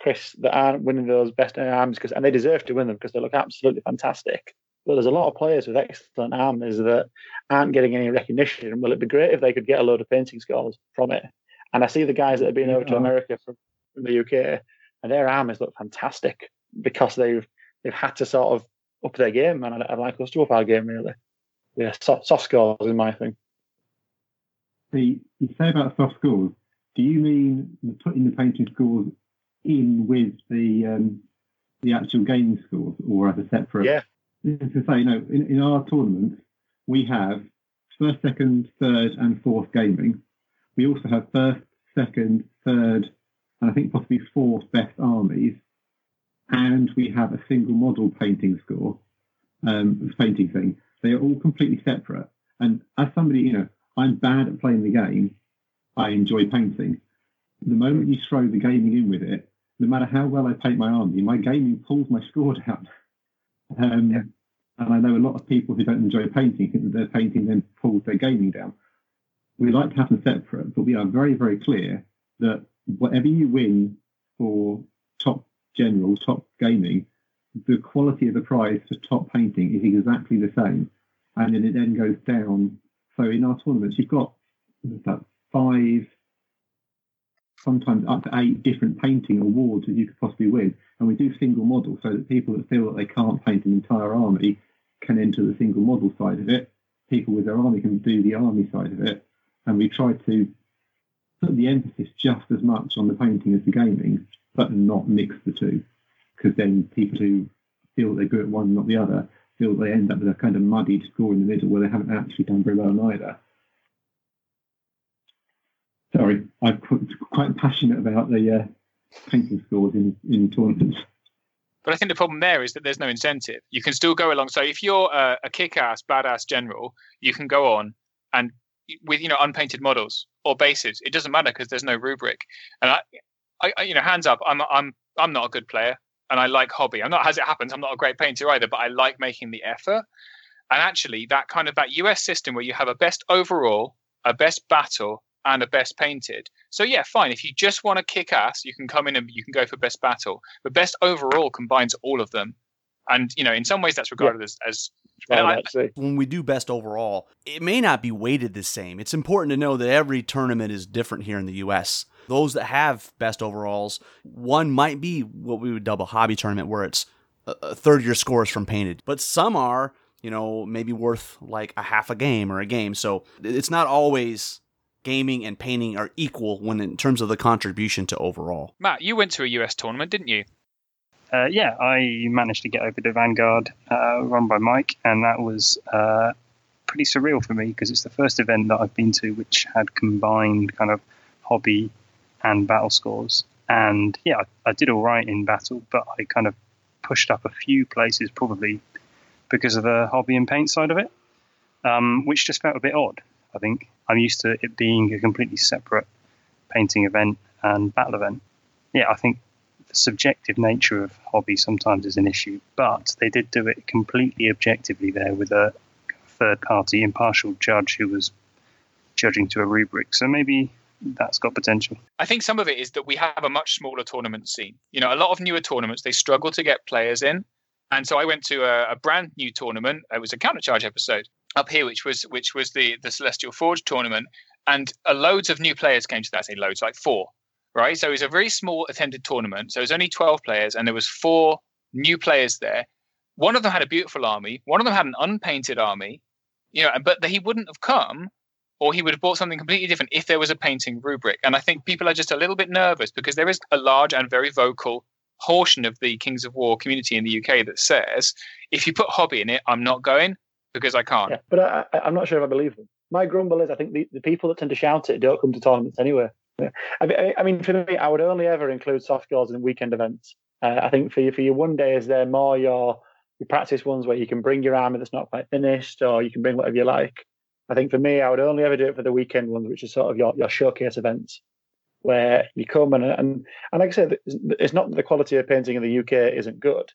Chris, that aren't winning those best arms, because, and they deserve to win them because they look absolutely fantastic. But there's a lot of players with excellent armies that aren't getting any recognition, and well, it'd be great if they could get a load of painting scores from it. And I see the guys that have been over to America from the UK, and their armies look fantastic because they've had to sort of up their game, and I'd like us to up our game, really. Yeah, soft scores is my thing. See, you say about soft scores, do you mean putting the painting scores in with the actual game scores, or as a separate? Yeah. To say, no, in our tournament, we have first, second, third, and fourth gaming. We also have first, second, third, and I think possibly fourth best armies. And we have a single model painting score, painting thing. They are all completely separate. And as somebody, you know, I'm bad at playing the game. I enjoy painting. The moment you throw the gaming in with it, no matter how well I paint my army, my gaming pulls my score down. And I know a lot of people who don't enjoy painting think that their painting then pulls their gaming down. We like to have them separate, but we are very, very clear that whatever you win for top general, top gaming, the quality of the prize for top painting is exactly the same. And then it then goes down. So in our tournaments, you've got about 5, sometimes up to 8 different painting awards that you could possibly win. And we do single model so that people that feel that they can't paint an entire army can enter the single model side of it. People with their army can do the army side of it. And we try to put the emphasis just as much on the painting as the gaming, but not mix the two. Because then people who feel they're good at one, not the other, feel they end up with a kind of muddied score in the middle where they haven't actually done very well on either. Sorry, I'm quite passionate about the painting scores in tournaments. But I think the problem there is that there's no incentive. You can still go along. So if you're a kick-ass, badass general, you can go on and with unpainted models or bases, it doesn't matter because there's no rubric. And I hands up, I'm not a good player, and I like hobby. I'm not, as it happens, I'm not a great painter either, but I like making the effort. And actually, that kind of that US system where you have a best overall, a best battle, and a best painted. So yeah, fine. If you just want to kick ass, you can come in and you can go for best battle. But best overall combines all of them. And, in some ways that's regarded as when we do best overall, it may not be weighted the same. It's important to know that every tournament is different here in the US. Those that have best overalls, one might be what we would dub a hobby tournament where it's a third of your scores from painted. But some are, maybe worth like a half a game or a game. So it's not always gaming and painting are equal when in terms of the contribution to overall. Matt, you went to a US tournament, didn't you? Yeah, I managed to get over to Vanguard run by Mike, and that was pretty surreal for me because it's the first event that I've been to which had combined kind of hobby and battle scores. And yeah, I did all right in battle, but I kind of pushed up a few places probably because of the hobby and paint side of it, which just felt a bit odd, I think. I'm used to it being a completely separate painting event and battle event. Yeah, I think the subjective nature of hobby sometimes is an issue, but they did do it completely objectively there with a third-party impartial judge who was judging to a rubric. So maybe that's got potential. I think some of it is that we have a much smaller tournament scene. A lot of newer tournaments, they struggle to get players in. And so I went to a brand new tournament. It was a Counter Charge episode up here, which was the Celestial Forge tournament, and loads of new players came to that. I say loads, like 4, right? So it was a very small attended tournament. So it was only 12 players, and there was 4 new players there. One of them had a beautiful army. One of them had an unpainted army, but he wouldn't have come, or he would have bought something completely different if there was a painting rubric. And I think people are just a little bit nervous because there is a large and very vocal portion of the Kings of War community in the UK that says, if you put hobby in it, I'm not going because I can't. Yeah, but I'm not sure if I believe them. My grumble is I think the people that tend to shout it don't come to tournaments anyway. Yeah. I mean, for me, I would only ever include soft goals in weekend events. I think for your one day is there more your practice ones where you can bring your army that's not quite finished, or you can bring whatever you like. I think for me, I would only ever do it for the weekend ones, which is sort of your showcase events, where you come and like I said, it's not that the quality of painting in the UK isn't good,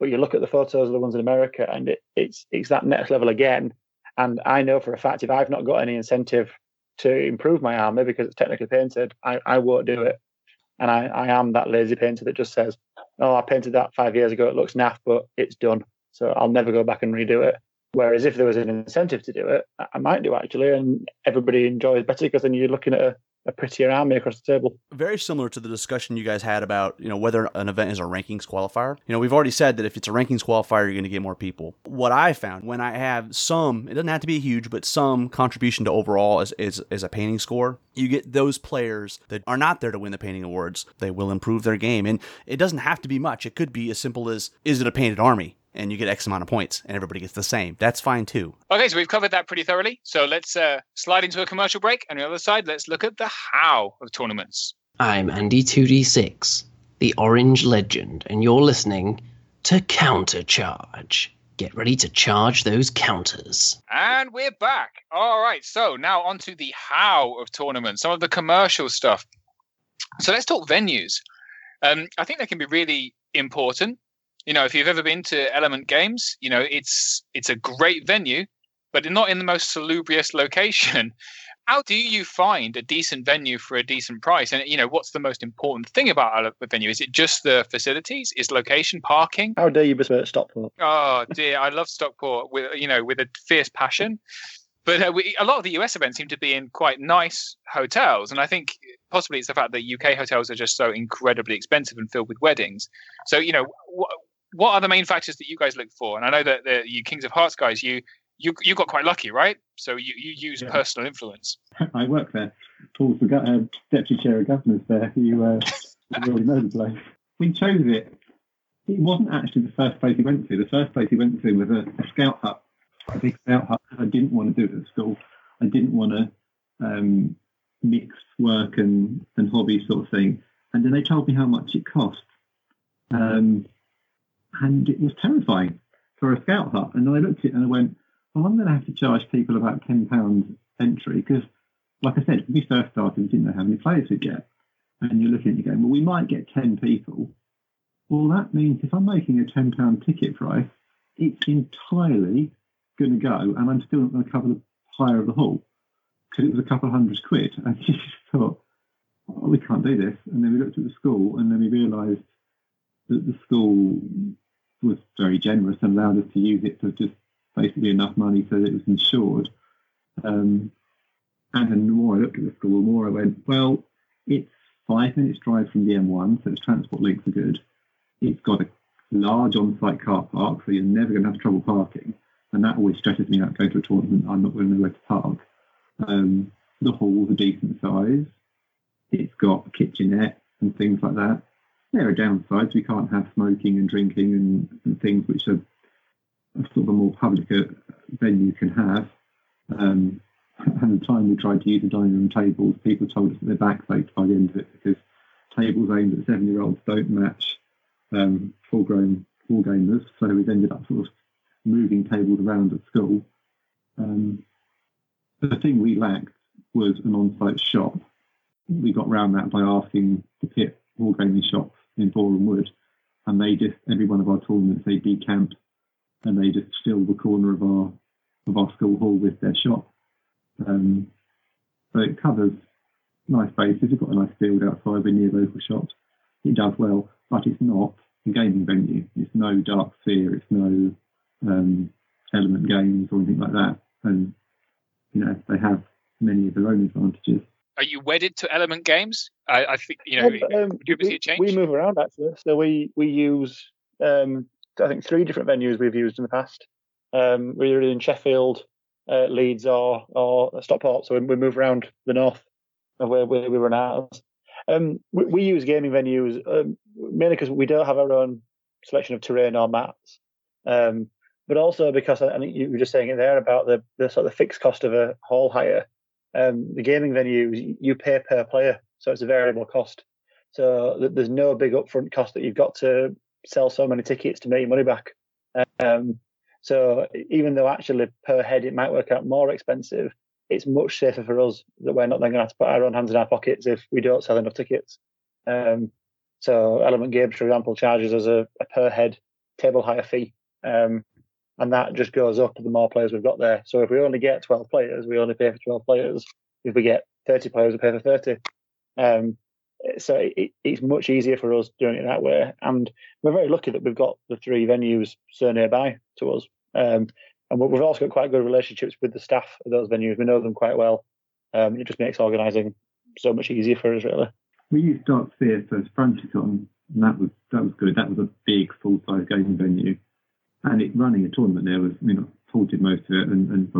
but you look at the photos of the ones in America and it's that next level again. And I know for a fact, if I've not got any incentive to improve my army because it's technically painted, I won't do it. And I am that lazy painter that just says, oh, I painted that 5 years ago, it looks naff, but it's done. So I'll never go back and redo it. Whereas if there was an incentive to do it, I might do it actually, and everybody enjoys better because then you're looking at a prettier army across the table. Very similar to the discussion you guys had about, whether an event is a rankings qualifier. We've already said that if it's a rankings qualifier, you're going to get more people. What I found when I have some, it doesn't have to be huge, but some contribution to overall is a painting score, you get those players that are not there to win the painting awards. They will improve their game. And it doesn't have to be much. It could be as simple as, is it a painted army? And you get X amount of points, and everybody gets the same. That's fine, too. Okay, so we've covered that pretty thoroughly. So let's slide into a commercial break, and on the other side, let's look at the how of tournaments. I'm Andy2D6, the Orange Legend, and you're listening to Counter Charge. Get ready to charge those counters. And we're back. All right, so now on to the how of tournaments, some of the commercial stuff. So let's talk venues. I think they can be really important. If you've ever been to Element Games, it's a great venue, but not in the most salubrious location. How do you find a decent venue for a decent price? And, you know, what's the most important thing about a venue? Is it just the facilities? Is location, parking? How dare you besmirch Stockport? Oh, dear. I love Stockport with a fierce passion. But a lot of the US events seem to be in quite nice hotels. And I think possibly it's the fact that UK hotels are just so incredibly expensive and filled with weddings. So, you know, what are the main factors that you guys look for? And I know that you Kings of Hearts guys, you got quite lucky, right? So you use personal influence. I work there. Paul's the deputy chair of governors there. You really know the place. We chose it. It wasn't actually the first place he went to. The first place he went to was a scout hut. A big scout hut. I didn't want to do it at school. I didn't want to mix work and hobby sort of thing. And then they told me how much it cost. And it was terrifying for a scout hut. And I looked at it and I went, well, I'm going to have to charge people about £10 entry because, like I said, when we first started, we didn't know how many players we'd get. And you're looking at your game, well, we might get 10 people. Well, that means if I'm making a £10 ticket price, it's entirely going to go, and I'm still not going to cover the hire of the hall because it was a couple of £100. And you just thought, oh, we can't do this. And then we looked at the school, and then we realised that the school was very generous and allowed us to use it for just basically enough money so that it was insured. And then the more I looked at the school, the more I went, well, it's 5 minutes drive from the M1, so the transport links are good. It's got a large on-site car park, so you're never going to have trouble parking. And that always stresses me out going to a tournament. I'm not going to know where to park. The hall's a decent size. It's got a kitchenette and things like that. There are downsides. We can't have smoking and drinking and things which are sort of a more public venue can have. And the time we tried to use the dining room tables, people told us that their backs ached by the end of it because tables aimed at 7-year-olds don't match full-grown wargamers. So we've ended up sort of moving tables around at school. The thing we lacked was an on-site shop. We got round that by asking the pit wargaming shop in Boreham Wood, and they just, every one of our tournaments, they decamp and they just fill the corner of our school hall with their shop. So it covers nice bases. We've got a nice field outside. We're near local shops. It does well, but it's not a gaming venue. It's no Dark Sphere. It's no Element Games or anything like that, and you know they have many of their own advantages. Are you wedded to Element Games? I think you know. Yeah, but, we move around actually, so we use I think 3 different venues we've used in the past. We're in Sheffield, Leeds, or Stockport, so we move around the north of where we run out of. We use gaming venues mainly because we don't have our own selection of terrain or maps. But also because, I think you were just saying it there about the sort of fixed cost of a hall hire, the gaming venues, you pay per player, so it's a variable cost. So there's no big upfront cost that you've got to sell so many tickets to make your money back. So even though actually per head it might work out more expensive, it's much safer for us that we're not then going to have to put our own hands in our pockets if we don't sell enough tickets. So Element Games, for example, charges us a per head table hire fee. And that just goes up to the more players we've got there. So if we only get 12 players, we only pay for 12 players. If we get 30 players, we pay for 30. So it's much easier for us doing it that way. And we're very lucky that we've got the 3 venues so nearby to us. And we've also got quite good relationships with the staff of those venues. We know them quite well. It just makes organising so much easier for us, really. We used Dark Sphere for Franticon, and that was good. That was a big full-size gaming venue. And it running a tournament there was, I mean, Paul did most of it, and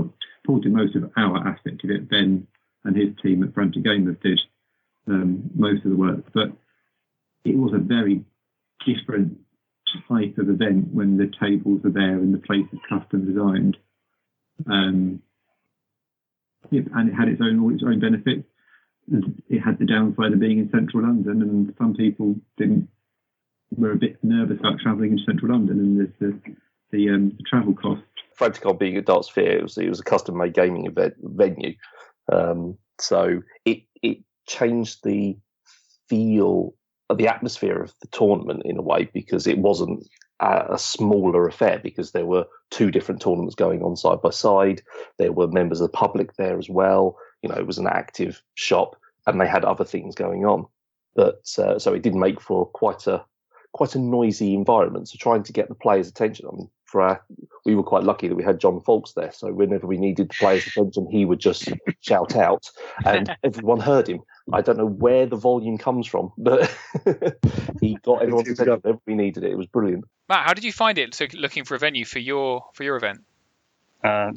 Paul did most of our aspect of it. Ben and his team at Frantic Gamers did most of the work. But it was a very different type of event when the tables are there and the place is custom designed. And it had its own benefits. It had the downside of being in central London, and some people were a bit nervous about travelling in central London, and there's the travel cost. Franticon being a Dark Sphere, it was a custom-made gaming event venue, so it changed the feel of the atmosphere of the tournament in a way, because it wasn't a smaller affair, because there were 2 different tournaments going on side by side. There were members of the public there as well. you know, it was an active shop and they had other things going on. But so it did make for quite a noisy environment. So trying to get the players' attention. I mean, we were quite lucky that we had John Fawkes there. So whenever we needed the players' attention, he would just shout out, and everyone heard him. I don't know where the volume comes from, but he got everyone's attention whenever we needed it. It was brilliant. Matt, how did you find it? Looking for a venue for your event.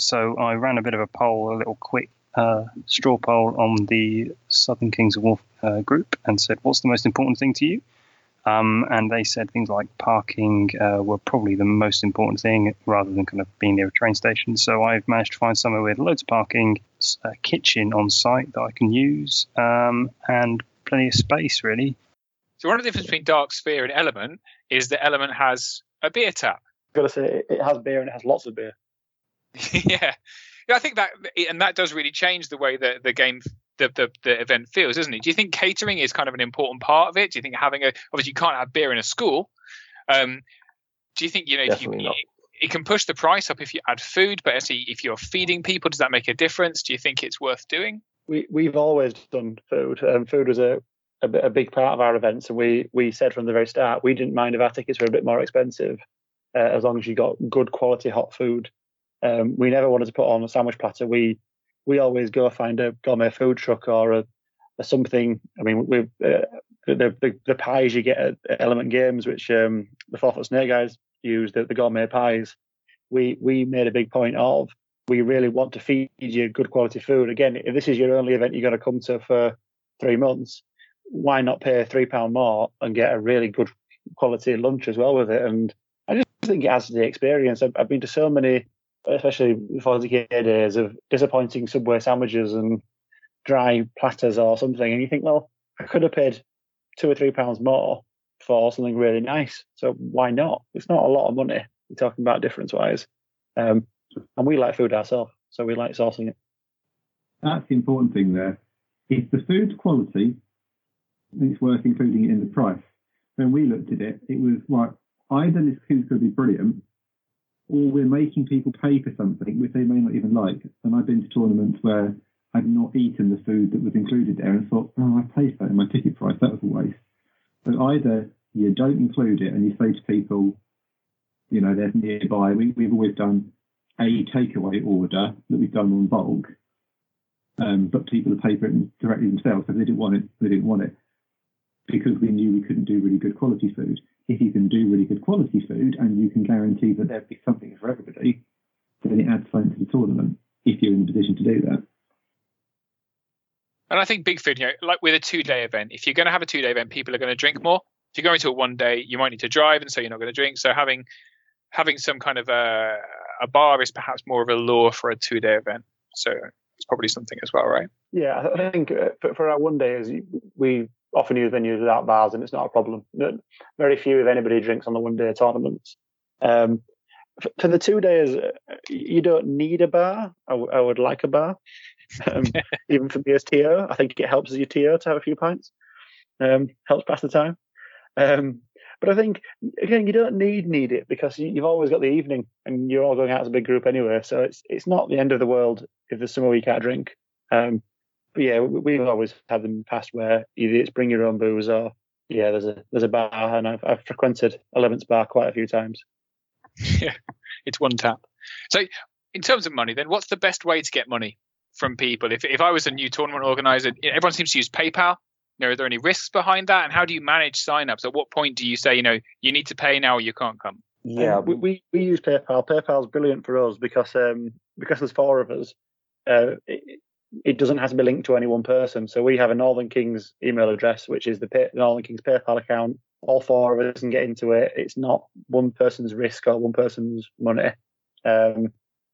So I ran a bit of a poll, a little quick straw poll on the Southern Kings of War group, and said, "What's the most important thing to you?" And they said things like parking were probably the most important thing, rather than kind of being near a train station. So I've managed to find somewhere with loads of parking, a kitchen on site that I can use, and plenty of space, really. So one of the differences between Dark Sphere and Element is that Element has a beer tap. I've got to say, it has beer, and it has lots of beer. Yeah, I think that does really change the way that the game, the event feels, doesn't it? Do you think catering is kind of an important part of it? Do you think having obviously you can't have beer in a school. Do you think, you know, it can push the price up if you add food, but actually if you're feeding people, does that make a difference? Do you think it's worth doing? We've always done food. Food was a big part of our events, and we said from the very start we didn't mind if our tickets were a bit more expensive, as long as you got good quality hot food. We never wanted to put on a sandwich platter. We always go find a gourmet food truck or a something. I mean, the pies you get at Element Games, which the 4 Foot Snake guys use, the gourmet pies, we made a big point of. We really want to feed you good quality food. Again, if this is your only event you're going to come to for 3 months, why not pay £3 more and get a really good quality lunch as well with it? And I just think it adds to the experience. I've been to so many, especially 40k days, of disappointing Subway sandwiches and dry platters or something. And you think, well, I could have paid £2 or £3 more for something really nice. So why not? It's not a lot of money you're talking about difference-wise. And we like food ourselves, so we like sourcing it. That's the important thing there. If the food's quality, it's worth including it in the price. When we looked at it, it was like, either this food's going to be brilliant, or we're making people pay for something which they may not even like. And I've been to tournaments where I've not eaten the food that was included there and thought, oh, I paid for that in my ticket price. That was a waste. So either you don't include it and you say to people, you know, they're nearby. We've always done a takeaway order that we've done on bulk, but people have paid for it directly themselves. So if they didn't want it, they didn't want it, because we knew we couldn't do really good quality food. If you can do really good quality food and you can guarantee that there'd be something for everybody, then it adds something to the tournament if you're in the position to do that. And I think big food, you know, like with a 2-day event, if you're going to have a 2-day event, people are going to drink more. If you're going to a 1-day, you might need to drive, and so you're not going to drink. So having some kind of a bar is perhaps more of a lure for a 2-day event. So it's probably something as well, right? Yeah, I think for our 1 days, we often use venues without bars, and it's not a problem. Very few, if anybody, drinks on the 1-day tournaments. For the 2 days, you don't need a bar. I would like a bar, even for BSTO. I think it helps as your TO to have a few pints. Helps pass the time. But I think, again, you don't need it, because you've always got the evening, and you're all going out as a big group anyway. So it's not the end of the world if there's somewhere you can't drink. But yeah, we've always had them in the past where either it's bring your own booze or, yeah, there's a bar, and I've frequented Element's bar quite a few times. Yeah, it's one tap. So in terms of money then, what's the best way to get money from people? If I was a new tournament organizer, everyone seems to use PayPal. You know, are there any risks behind that? And how do you manage sign-ups? At what point do you say, you know, you need to pay now or you can't come? Yeah, we use PayPal. PayPal's brilliant for us because there's 4 of us. It doesn't have to be linked to any one person. So we have a Northern Kings email address, which is the Northern Kings PayPal account. All 4 of us can get into it. It's not one person's risk or one person's money. And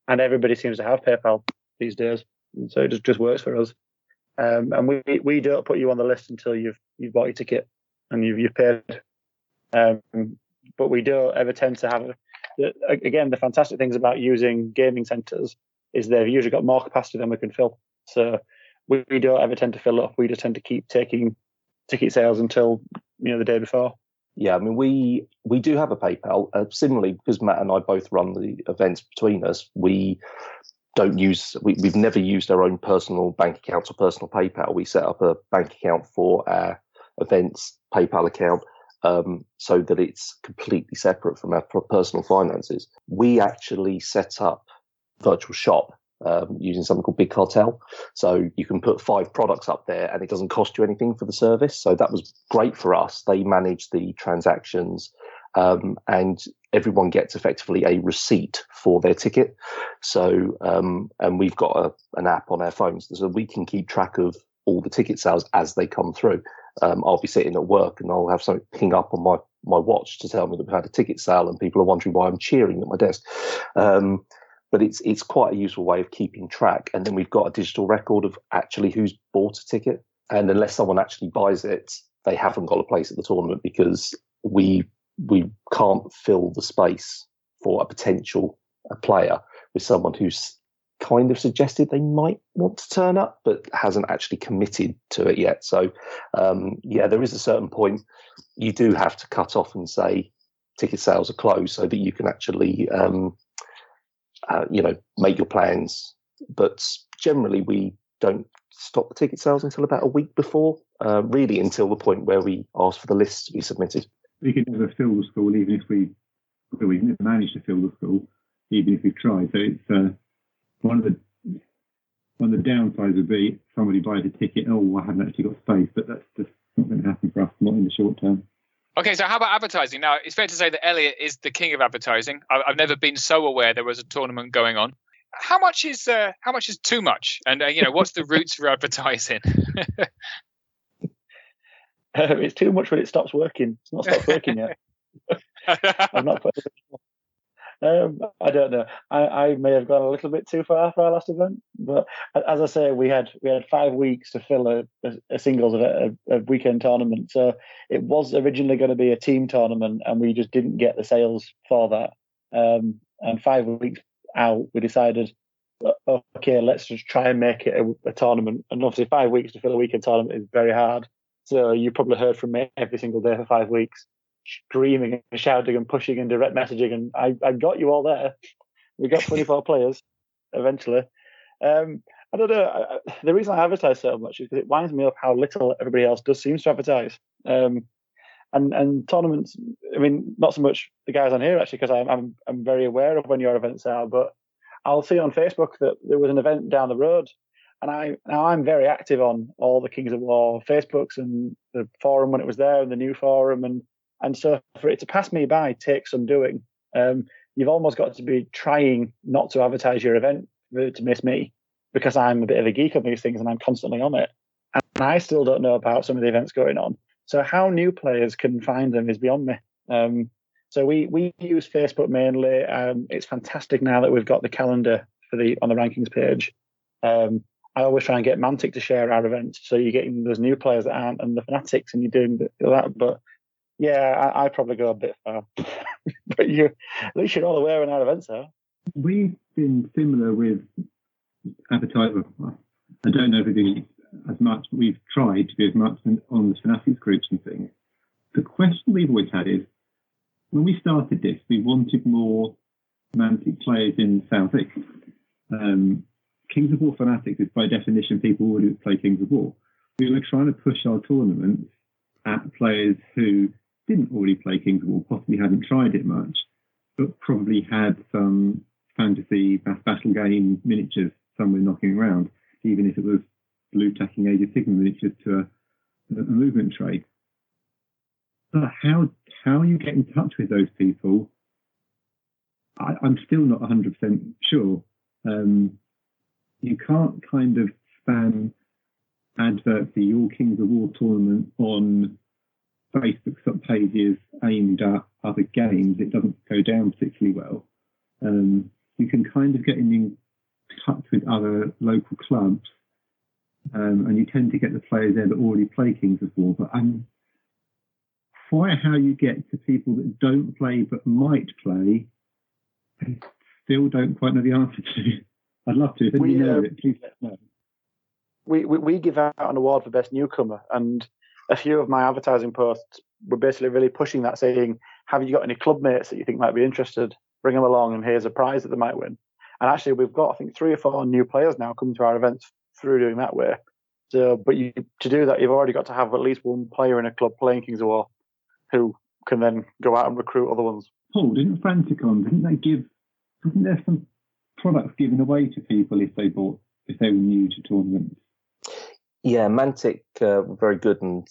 everybody seems to have PayPal these days. And so it just works for us. And we don't put you on the list until you've bought your ticket and you've paid. But we don't ever tend to have... Again, the fantastic things about using gaming centres is they've usually got more capacity than we can fill. So we don't ever tend to fill up. We just tend to keep taking ticket sales until, you know, the day before. Yeah, I mean, we do have a PayPal. Similarly, because Matt and I both run the events between us, we don't use, we've never used our own personal bank accounts or personal PayPal. We set up a bank account for our events PayPal account, so that it's completely separate from our personal finances. We actually set up virtual shop using something called Big Cartel. So you can put 5 products up there and it doesn't cost you anything for the service. So that was great for us. They manage the transactions, and everyone gets effectively a receipt for their ticket. So, and we've got an app on our phones so we can keep track of all the ticket sales as they come through. I'll be sitting at work and I'll have something ping up on my watch to tell me that we've had a ticket sale and people are wondering why I'm cheering at my desk. But it's quite a useful way of keeping track. And then we've got a digital record of actually who's bought a ticket. And unless someone actually buys it, they haven't got a place at the tournament because we can't fill the space for a potential player with someone who's kind of suggested they might want to turn up but hasn't actually committed to it yet. So, there is a certain point you do have to cut off and say ticket sales are closed so that you can actually make your plans. But generally we don't stop the ticket sales until about a week before, really until the point where we ask for the lists to be submitted. We can never fill the school, even if we've never managed to fill the school, even if we've tried. So it's one of the downsides would be somebody buys a ticket, oh, I haven't actually got space, but that's just not going to happen for us, not in the short term. Okay, so how about advertising? Now, it's fair to say that Elliot is the king of advertising. I've never been so aware there was a tournament going on. How much is too much? And what's the roots for advertising? It's too much when it stops working. It's not stopped working yet. I'm not quite sure. I don't know. I may have gone a little bit too far for our last event, but as I say, we had 5 weeks to fill a singles of a weekend tournament. So it was originally going to be a team tournament, and we just didn't get the sales for that. And 5 weeks out, we decided, okay, let's just try and make it a tournament. And obviously, 5 weeks to fill a weekend tournament is very hard. So you probably heard from me every single day for 5 weeks, screaming and shouting and pushing and direct messaging. And I got you all there. We got 24 players eventually. I don't know. The reason I advertise so much is because it winds me up how little everybody else does seems to advertise. And tournaments, I mean, not so much the guys on here, actually, because I'm very aware of when your events are. But I'll see on Facebook that there was an event down the road. And I'm very active on all the Kings of War Facebooks and the forum when it was there and the new forum. And so for it to pass me by takes some doing. You've almost got to be trying not to advertise your event to miss me, because I'm a bit of a geek on these things and I'm constantly on it. And I still don't know about some of the events going on. So how new players can find them is beyond me. So we use Facebook mainly. It's fantastic now that we've got the calendar on the rankings page. I always try and get Mantic to share our events, so you're getting those new players that aren't, and the Fanatics, and you're doing that. But yeah, I probably go a bit far. But at least you're all aware when our events are. We've been similar with advertising. I don't know if we're doing as much. We've tried to do as much on the Fanatics groups and things. The question we've always had is, when we started this, we wanted more Mantic players in the South East. Kings of War Fanatics is by definition people who play Kings of War. We were trying to push our tournaments at players who didn't already play Kings of War, possibly hadn't tried it much, but probably had some fantasy battle game miniatures somewhere knocking around, even if it was blue tacking Age of Sigmar miniatures to a movement trade. But how you get in touch with those people, I'm still not 100% sure. You can't kind of spam adverts for your Kings of War tournament on Facebook pages aimed at other games. It doesn't go down particularly well. You can kind of get in touch with other local clubs, and you tend to get the players there that already play Kings of War. But quite how you get to people that don't play but might play, I still don't quite know the answer to. I'd love to. Please let us know. We give out an award for best newcomer, and a few of my advertising posts were basically really pushing that, saying, "Have you got any club mates that you think might be interested? Bring them along, and here's a prize that they might win." And actually, we've got, I think, 3 or 4 new players now coming to our events through doing that way. So, but you, to do that, you've already got to have at least one player in a club playing Kings of War who can then go out and recruit other ones. Oh, didn't Franticon, wasn't there some products given away to people if they were new to tournaments? Yeah, Mantic were very good, and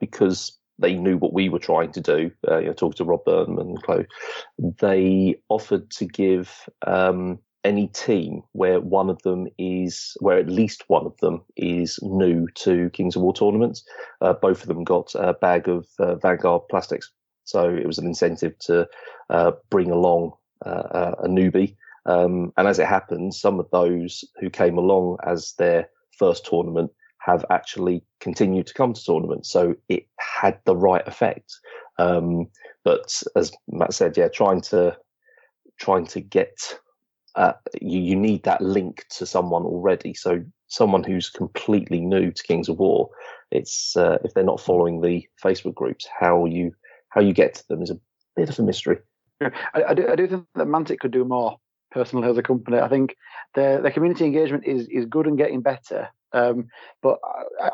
because they knew what we were trying to do, talking to Rob Burnham and Chloe, they offered to give any team where at least one of them is new to Kings of War tournaments. Both of them got a bag of Vanguard plastics. So it was an incentive to bring along a newbie. And as it happened, some of those who came along as their first tournament have actually continued to come to tournaments. So it had the right effect. But as Matt said, yeah, trying to get, you need that link to someone already. So someone who's completely new to Kings of War, it's if they're not following the Facebook groups, how you get to them is a bit of a mystery. I do think that Mantic could do more personally as a company. I think their community engagement is good and getting better. But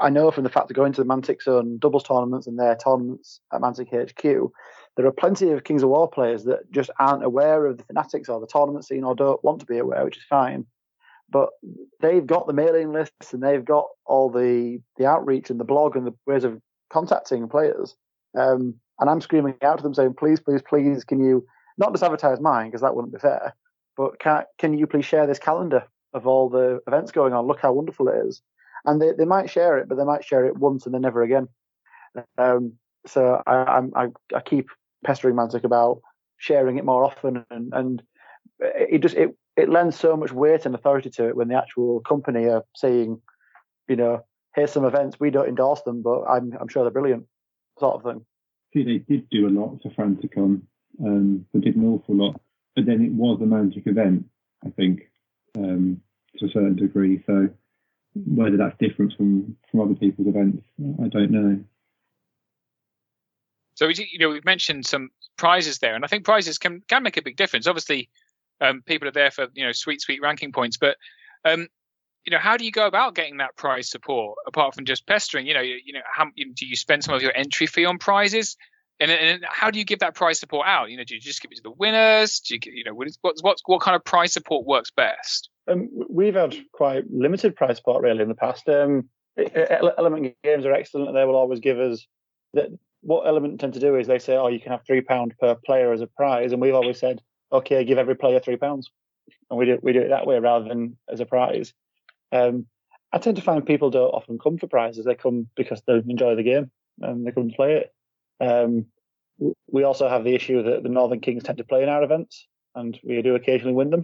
I know from the fact that going to the Mantic's own doubles tournaments and their tournaments at Mantic HQ, there are plenty of Kings of War players that just aren't aware of the Fanatics or the tournament scene or don't want to be aware, which is fine. But they've got the mailing lists and they've got all the outreach and the blog and the ways of contacting players. And I'm screaming out to them saying, please, please, please, can you not just advertise mine, because that wouldn't be fair, but can you please share this calendar of all the events going on? Look how wonderful it is. And they might share it, but they might share it once and then never again. So I keep pestering Mantic about sharing it more often, and it lends so much weight and authority to it when the actual company are saying, here's some events, we don't endorse them, but I'm sure they're brilliant, sort of thing. See, they did do a lot for Franticon. They did an awful lot, but then it was a Mantic event, I think. To a certain degree, so whether that's different from other people's events, I don't know. So we've mentioned some prizes there, and I think prizes can make a big difference. Obviously, people are there for sweet ranking points, but how do you go about getting that prize support apart from just pestering? How do you spend some of your entry fee on prizes? And how do you give that prize support out? Do you just give it to the winners? Do you, what kind of prize support works best? We've had quite limited prize support really in the past. Element Games are excellent. They will always give us that. What Element tend to do is they say, "Oh, you can have £3 per player as a prize," and we've always said, "Okay, give every player £3," and we do it that way rather than as a prize. I tend to find people don't often come for prizes. They come because they enjoy the game and they come to play it. We also have the issue that the Northern Kings tend to play in our events, and we do occasionally win them.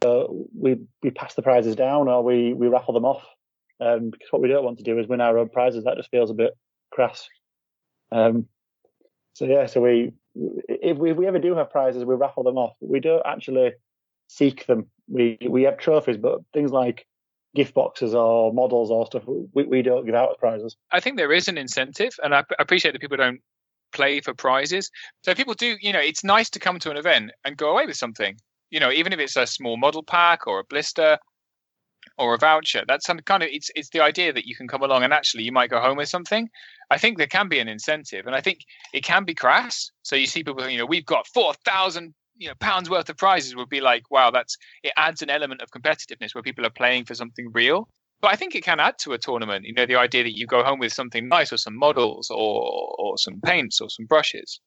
So we pass the prizes down, or we raffle them off, because what we don't want to do is win our own prizes. That just feels a bit crass. So if we ever do have prizes, we raffle them off. We don't actually seek them. We have trophies, but things like gift boxes or models or stuff, we don't give out as prizes. I think there is an incentive, and I appreciate that people don't play for prizes. So people do, it's nice to come to an event and go away with something, even if it's a small model pack or a blister or a voucher. That's some kind of, it's the idea that you can come along and actually you might go home with something. I think there can be an incentive, and I think it can be crass. So you see people, we've got 4,000 pounds worth of prizes, would be like, wow, it adds an element of competitiveness where people are playing for something real. But I think it can add to a tournament, the idea that you go home with something nice, or some models, or some paints, or some brushes.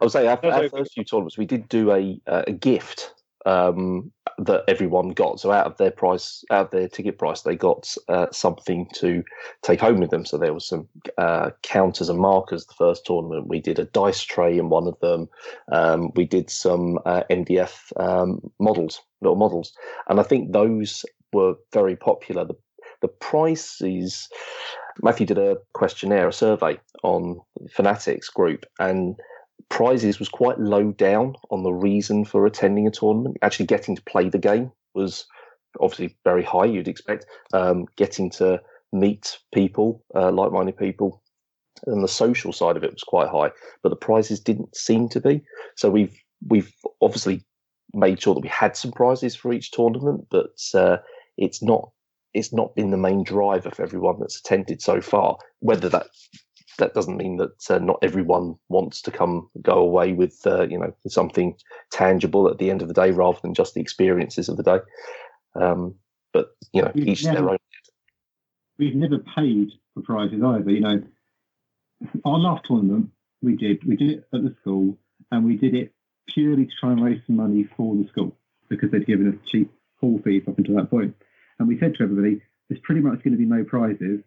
I would say our first few tournaments, we did do a gift that everyone got. So out of their ticket price, they got something to take home with them. So there was some counters and markers. The first tournament, we did a dice tray in one of them. We did some MDF models, little models, and I think those were very popular. The prices, Matthew did a survey on Fanatics group, and prizes was quite low down on the reason for attending a tournament. Actually getting to play the game was obviously very high, you'd expect. Getting to meet people, like-minded people, and the social side of it was quite high, but the prizes didn't seem to be. So we've obviously made sure that we had some prizes for each tournament, but it's not been the main driver for everyone that's attended so far. Whether that doesn't mean that not everyone wants to go away with something tangible at the end of the day rather than just the experiences of the day. But each their own. We've never paid for prizes either. Our last tournament we did it at the school, and we did it purely to try and raise some money for the school because they'd given us cheap hall fees up until that point. And we said to everybody, there's pretty much going to be no prizes.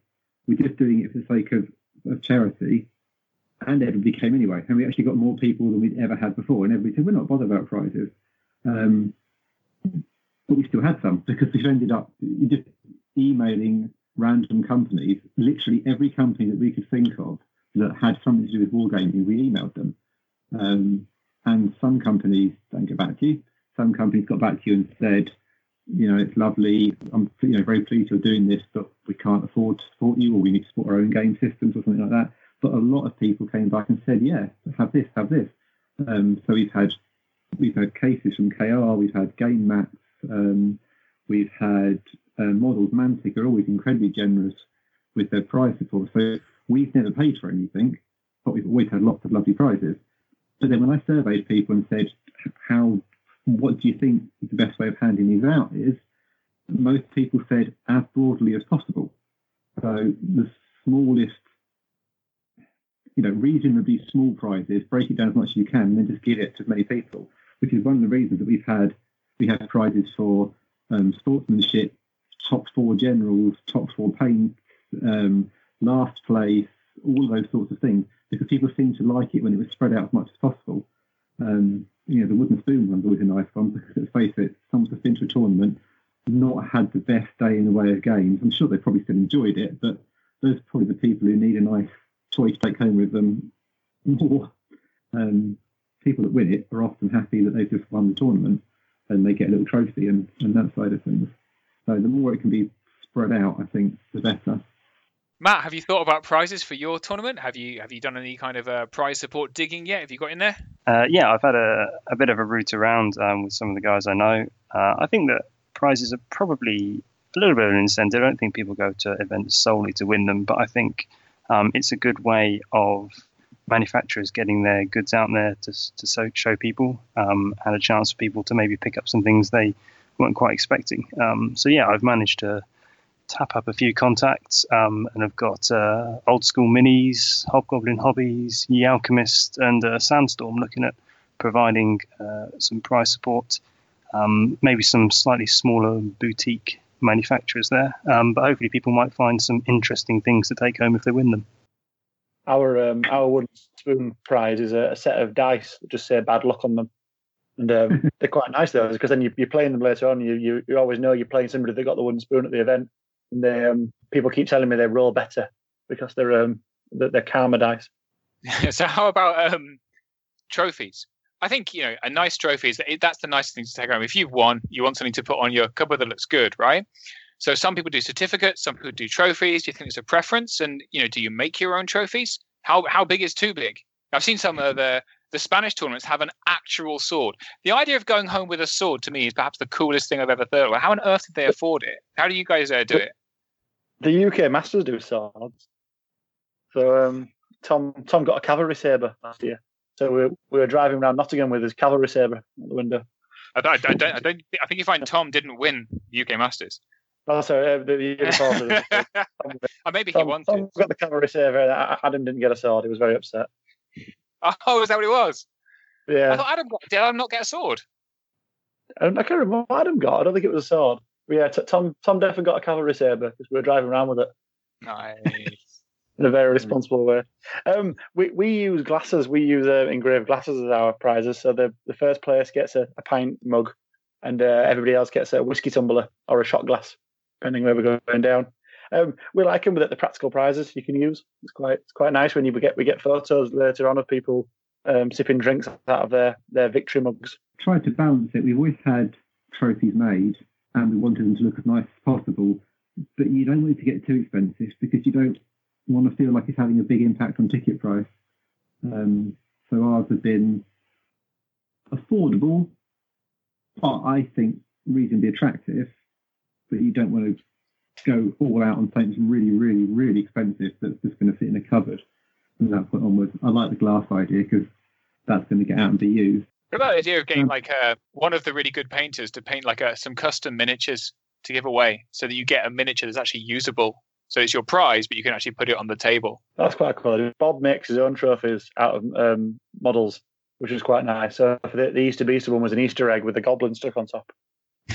We're just doing it for the sake of charity. And everybody came anyway. And we actually got more people than we'd ever had before. And everybody said, we're not bothered about prizes. But we still had some because we've ended up just emailing random companies. Literally every company that we could think of that had something to do with wargaming, we emailed them. And some companies don't get back to you. Some companies got back to you and said, it's lovely. I'm very pleased you're doing this, but we can't afford to support you, or we need to support our own game systems or something like that. But a lot of people came back and said, yeah, have this. So we've had cases from KR, we've had game maps, we've had models. Mantic are always incredibly generous with their prize support. So we've never paid for anything, but we've always had lots of lovely prizes. But then when I surveyed people and said, what do you think the best way of handing these out is, most people said as broadly as possible. So the smallest, reasonably small prizes, break it down as much as you can, and then just give it to as many people, which is one of the reasons that we have prizes for sportsmanship, top four generals, top four paints, last place, all of those sorts of things, because people seemed to like it when it was spread out as much as possible. The wooden spoon one's always a nice one because, let's face it, someone's been to a tournament, not had the best day in the way of games. I'm sure they probably still enjoyed it, but those are probably the people who need a nice toy to take home with them more. People that win it are often happy that they've just won the tournament and they get a little trophy and that side of things. So the more it can be spread out, I think, the better. Matt, have you thought about prizes for your tournament? Have you done any kind of prize support digging yet? Have you got in there? Yeah, I've had a bit of a route around with some of the guys I know. I think that prizes are probably a little bit of an incentive. I don't think people go to events solely to win them, but I think it's a good way of manufacturers getting their goods out there to show people and a chance for people to maybe pick up some things they weren't quite expecting. I've managed to tap up a few contacts, and I've got Old School Minis, Hobgoblin Hobbies, Ye Alchemist, and Sandstorm looking at providing some prize support, maybe some slightly smaller boutique manufacturers there, but hopefully people might find some interesting things to take home if they win them. Our Wooden Spoon prize is a set of dice that just say bad luck on them. And they're quite nice, though, because then you're playing them later on. You always know you're playing somebody that got the wooden spoon at the event. And they, people keep telling me they roll better because they're karma dice. So how about trophies? I think a nice trophy that's the nice thing to take home. If you've won, you want something to put on your cupboard that looks good, right? So some people do certificates, some people do trophies. Do you think it's a preference? And do you make your own trophies? How big is too big? I've seen some of the Spanish tournaments have an actual sword. The idea of going home with a sword to me is perhaps the coolest thing I've ever thought of. How on earth did they afford it? How do you guys do it? The UK Masters do swords. So Tom got a cavalry sabre last year. So we were driving around Nottingham with his cavalry sabre out the window. I don't. I think you find Tom didn't win the UK Masters. Oh, sorry, the year before. Maybe he won. Tom got the cavalry sabre. Adam didn't get a sword. He was very upset. Oh, is that what it was? Yeah. I thought did Adam not get a sword? I can't remember what Adam got. I don't think it was a sword. But yeah, Tom definitely got a cavalry sabre because we were driving around with it. Nice. In a very responsible way. We use glasses. We use engraved glasses as our prizes. So the first place gets a pint mug and everybody else gets a whiskey tumbler or a shot glass, depending where we're going down. We like them with the practical prizes you can use. It's quite nice when we get photos later on of people sipping drinks out of their victory mugs. Tried to balance it. We've always had trophies made, and we wanted them to look as nice as possible. But you don't want it to get too expensive because you don't want to feel like it's having a big impact on ticket price. So ours have been affordable, are, I think, reasonably attractive, but you don't want to go all out on something really, really, really expensive that's just going to sit in a cupboard from that point onwards. I like the glass idea because that's going to get out and be used. What about the idea of getting one of the really good painters to paint some custom miniatures to give away so that you get a miniature that's actually usable? So it's your prize, but you can actually put it on the table. That's quite cool. Bob makes his own trophies out of models, which is quite nice. So the Easter Beast one was an Easter egg with a goblin stuck on top.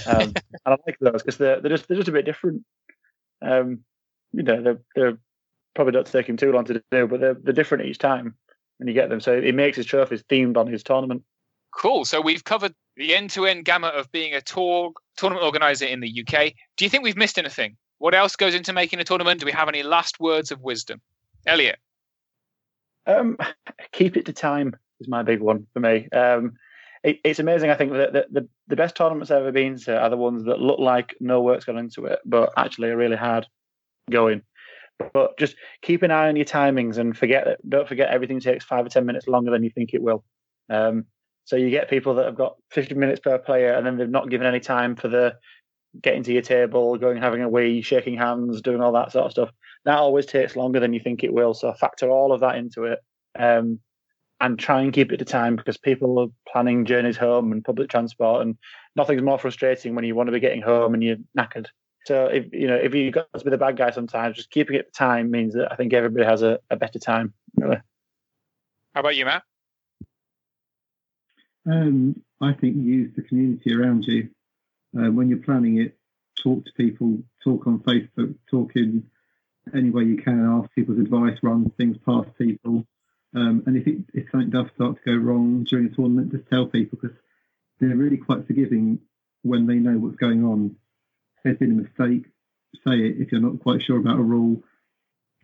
And I like those because they're just a bit different. They're probably not taking too long to do, but they're different each time when you get them. So he makes his trophies themed on his tournament. Cool. So we've covered the end-to-end gamut of being a tournament organizer in the UK. Do you think we've missed anything? What else goes into making a tournament? Do we have any last words of wisdom? Elliot? Keep it to time is my big one for me. It's amazing. I think that the best tournaments I've ever been to are the ones that look like no work's gone into it, but actually are really hard going. But just keep an eye on your timings and don't forget everything takes 5 or 10 minutes longer than you think it will. So you get people that have got 50 minutes per player and then they've not given any time for the getting to your table, going, having a wee, shaking hands, doing all that sort of stuff. That always takes longer than you think it will. So factor all of that into it and try and keep it to time because people are planning journeys home and public transport, and nothing's more frustrating when you want to be getting home and you're knackered. So if you've got to be the bad guy sometimes, just keeping it to time means that I think everybody has a better time, really. How about you, Matt? I think use the community around you. When you're planning it, talk to people, talk on Facebook, talk in any way you can, ask people's advice, run things past people. And if something does start to go wrong during a tournament, just tell people, because they're really quite forgiving when they know what's going on. If there's been a mistake, say it. If you're not quite sure about a rule,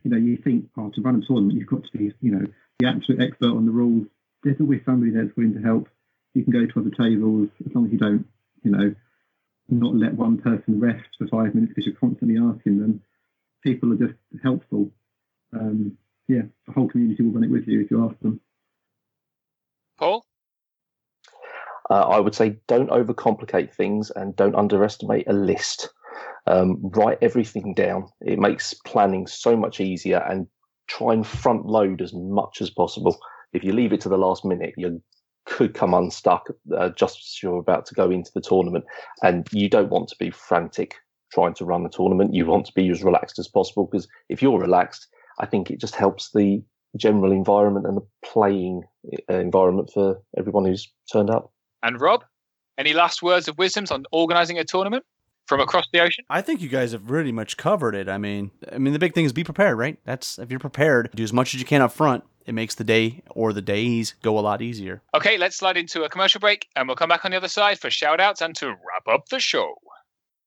you think, to run a tournament, you've got to be, the absolute expert on the rules. There's always somebody there that's willing to help. You can go to other tables as long as you don't, not let one person rest for 5 minutes because you're constantly asking them. People are just helpful. The whole community will run it with you if you ask them. Paul? I would say don't overcomplicate things and don't underestimate a list. Write everything down. It makes planning so much easier, and try and front load as much as possible. If you leave it to the last minute, you could come unstuck just as you're about to go into the tournament, and you don't want to be frantic trying to run the tournament. You want to be as relaxed as possible, because if you're relaxed, I think it just helps the general environment and the playing environment for everyone who's turned up. And Rob, any last words of wisdom on organising a tournament from across the ocean? I think you guys have really much covered it. I mean, the big thing is be prepared, right? That's, if you're prepared, do as much as you can up front. It makes the day or the days go a lot easier. Okay, let's slide into a commercial break, and we'll come back on the other side for shout-outs and to wrap up the show.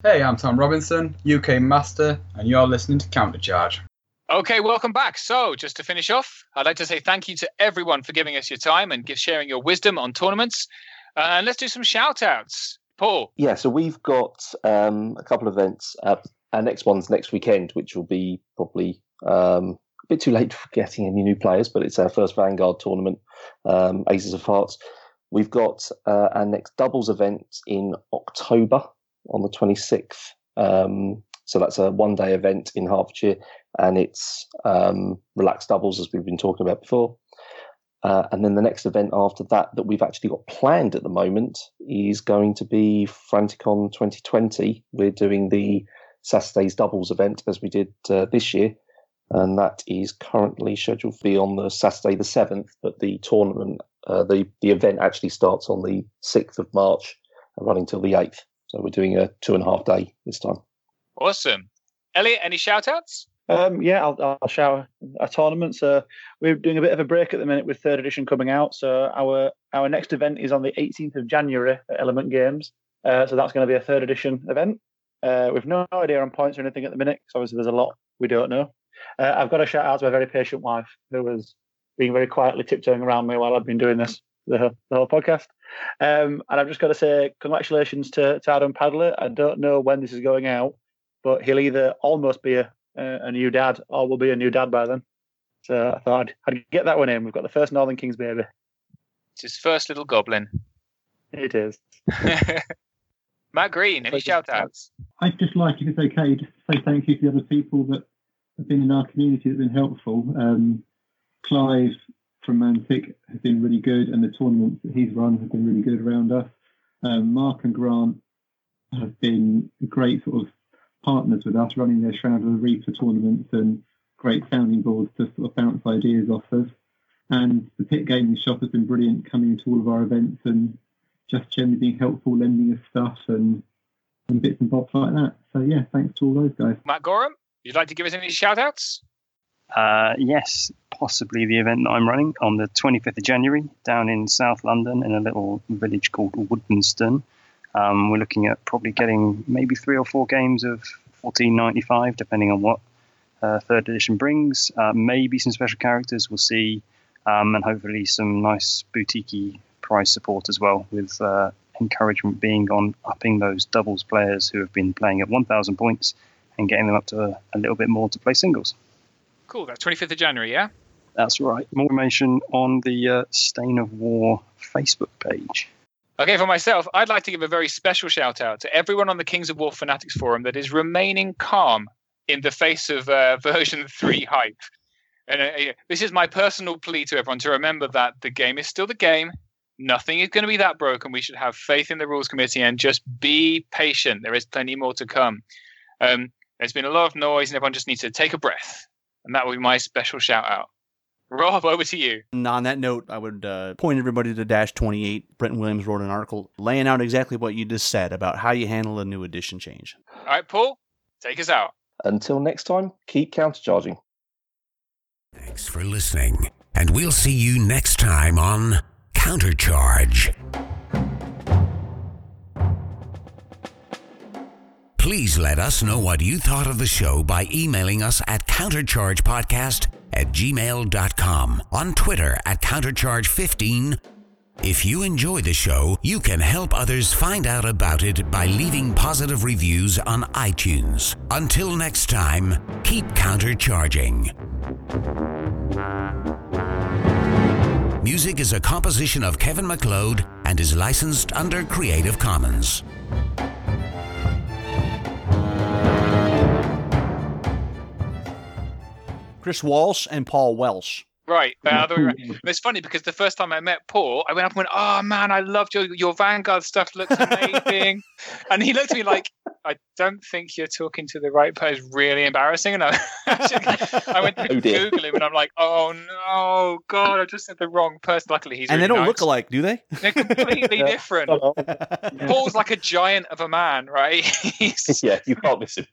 Hey, I'm Tom Robinson, UK Master, and you're listening to Counter Charge. Okay, welcome back. So, just to finish off, I'd like to say thank you to everyone for giving us your time and sharing your wisdom on tournaments. And let's do some shout-outs. Paul? Yeah, so we've got a couple of events. Our next one's next weekend, which will be probably... a bit too late for getting any new players, but it's our first Vanguard tournament, Aces of Hearts. We've got our next doubles event in October on the 26th. So that's a one-day event in Hertfordshire, and it's relaxed doubles, as we've been talking about before. And then the next event after that we've actually got planned at the moment is going to be Franticon 2020. We're doing the Saturday's doubles event as we did this year. And that is currently scheduled to be on the Saturday the 7th, but the tournament, the event actually starts on the 6th of March and running till the 8th. So we're doing a 2.5 day this time. Awesome. Elliot, any shout-outs? I'll shout a tournament. So we're doing a bit of a break at the minute with 3rd edition coming out. So our next event is on the 18th of January at Element Games. So that's going to be a 3rd edition event. We've no idea on points or anything at the minute, because obviously there's a lot we don't know. I've got a shout out to my very patient wife, who was being very quietly tiptoeing around me while I've been doing this, the whole podcast. And I've just got to say congratulations to Adam Padler. I don't know when this is going out, but he'll either almost be a new dad or will be a new dad by then. So I thought I'd get that one in. We've got the first Northern Kings baby. It's his first little goblin. It is. Matt Green, any shout-outs? I'd just like, if it's okay, just to say thank you to the other people that have been in our community that have been helpful. Clive from Mantic has been really good, and the tournaments that he's run have been really good around us. Mark and Grant have been great sort of partners with us, running their Shroud of the Reaper tournaments and great sounding boards to sort of bounce ideas off of. And the Pit Gaming Shop has been brilliant, coming into all of our events and just generally being helpful, lending us stuff and bits and bobs like that. So yeah, thanks to all those guys. Matt Gorham, you'd like to give us any shout-outs? Yes, possibly the event that I'm running on the 25th of January down in South London in a little village called Woodmanston. We're looking at probably getting maybe 3 or 4 games of 14.95, depending on what third edition brings. Maybe some special characters, we'll see, and hopefully some nice boutique-y prize support as well, with encouragement being on upping those doubles players who have been playing at 1,000 points and getting them up to a little bit more to play singles. Cool, that's 25th of January, yeah? That's right. More information on the Stane of War Facebook page. Okay, for myself, I'd like to give a very special shout out to everyone on the Kings of War Fanatics forum that is remaining calm in the face of version 3 hype. And this is my personal plea to everyone to remember that the game is still the game. Nothing is going to be that broken. We should have faith in the rules committee and just be patient. There is plenty more to come. There's been a lot of noise and everyone just needs to take a breath. And that will be my special shout out. Rob, over to you. And on that note, I would point everybody to Dash 28. Brenton Williams wrote an article laying out exactly what you just said about how you handle a new edition change. All right, Paul, take us out. Until next time, keep countercharging. Thanks for listening. And we'll see you next time on Countercharge. Please let us know what you thought of the show by emailing us at counterchargepodcast@gmail.com, on Twitter at countercharge15. If you enjoy the show, you can help others find out about it by leaving positive reviews on iTunes. Until next time, keep countercharging. Music is a composition of Kevin MacLeod and is licensed under Creative Commons. Chris Walsh and Paul Welsh. Right. It's funny because the first time I met Paul, I went up and went, oh man, I loved your Vanguard stuff. Looks amazing. And he looked at me like, I don't think you're talking to the right person. Really embarrassing. And I went to Google him and I'm like, oh no, God, I just said the wrong person. Luckily, he's really nice. And they don't look alike, do they? They're completely different. Paul's like a giant of a man, right? Yeah, you can't miss him.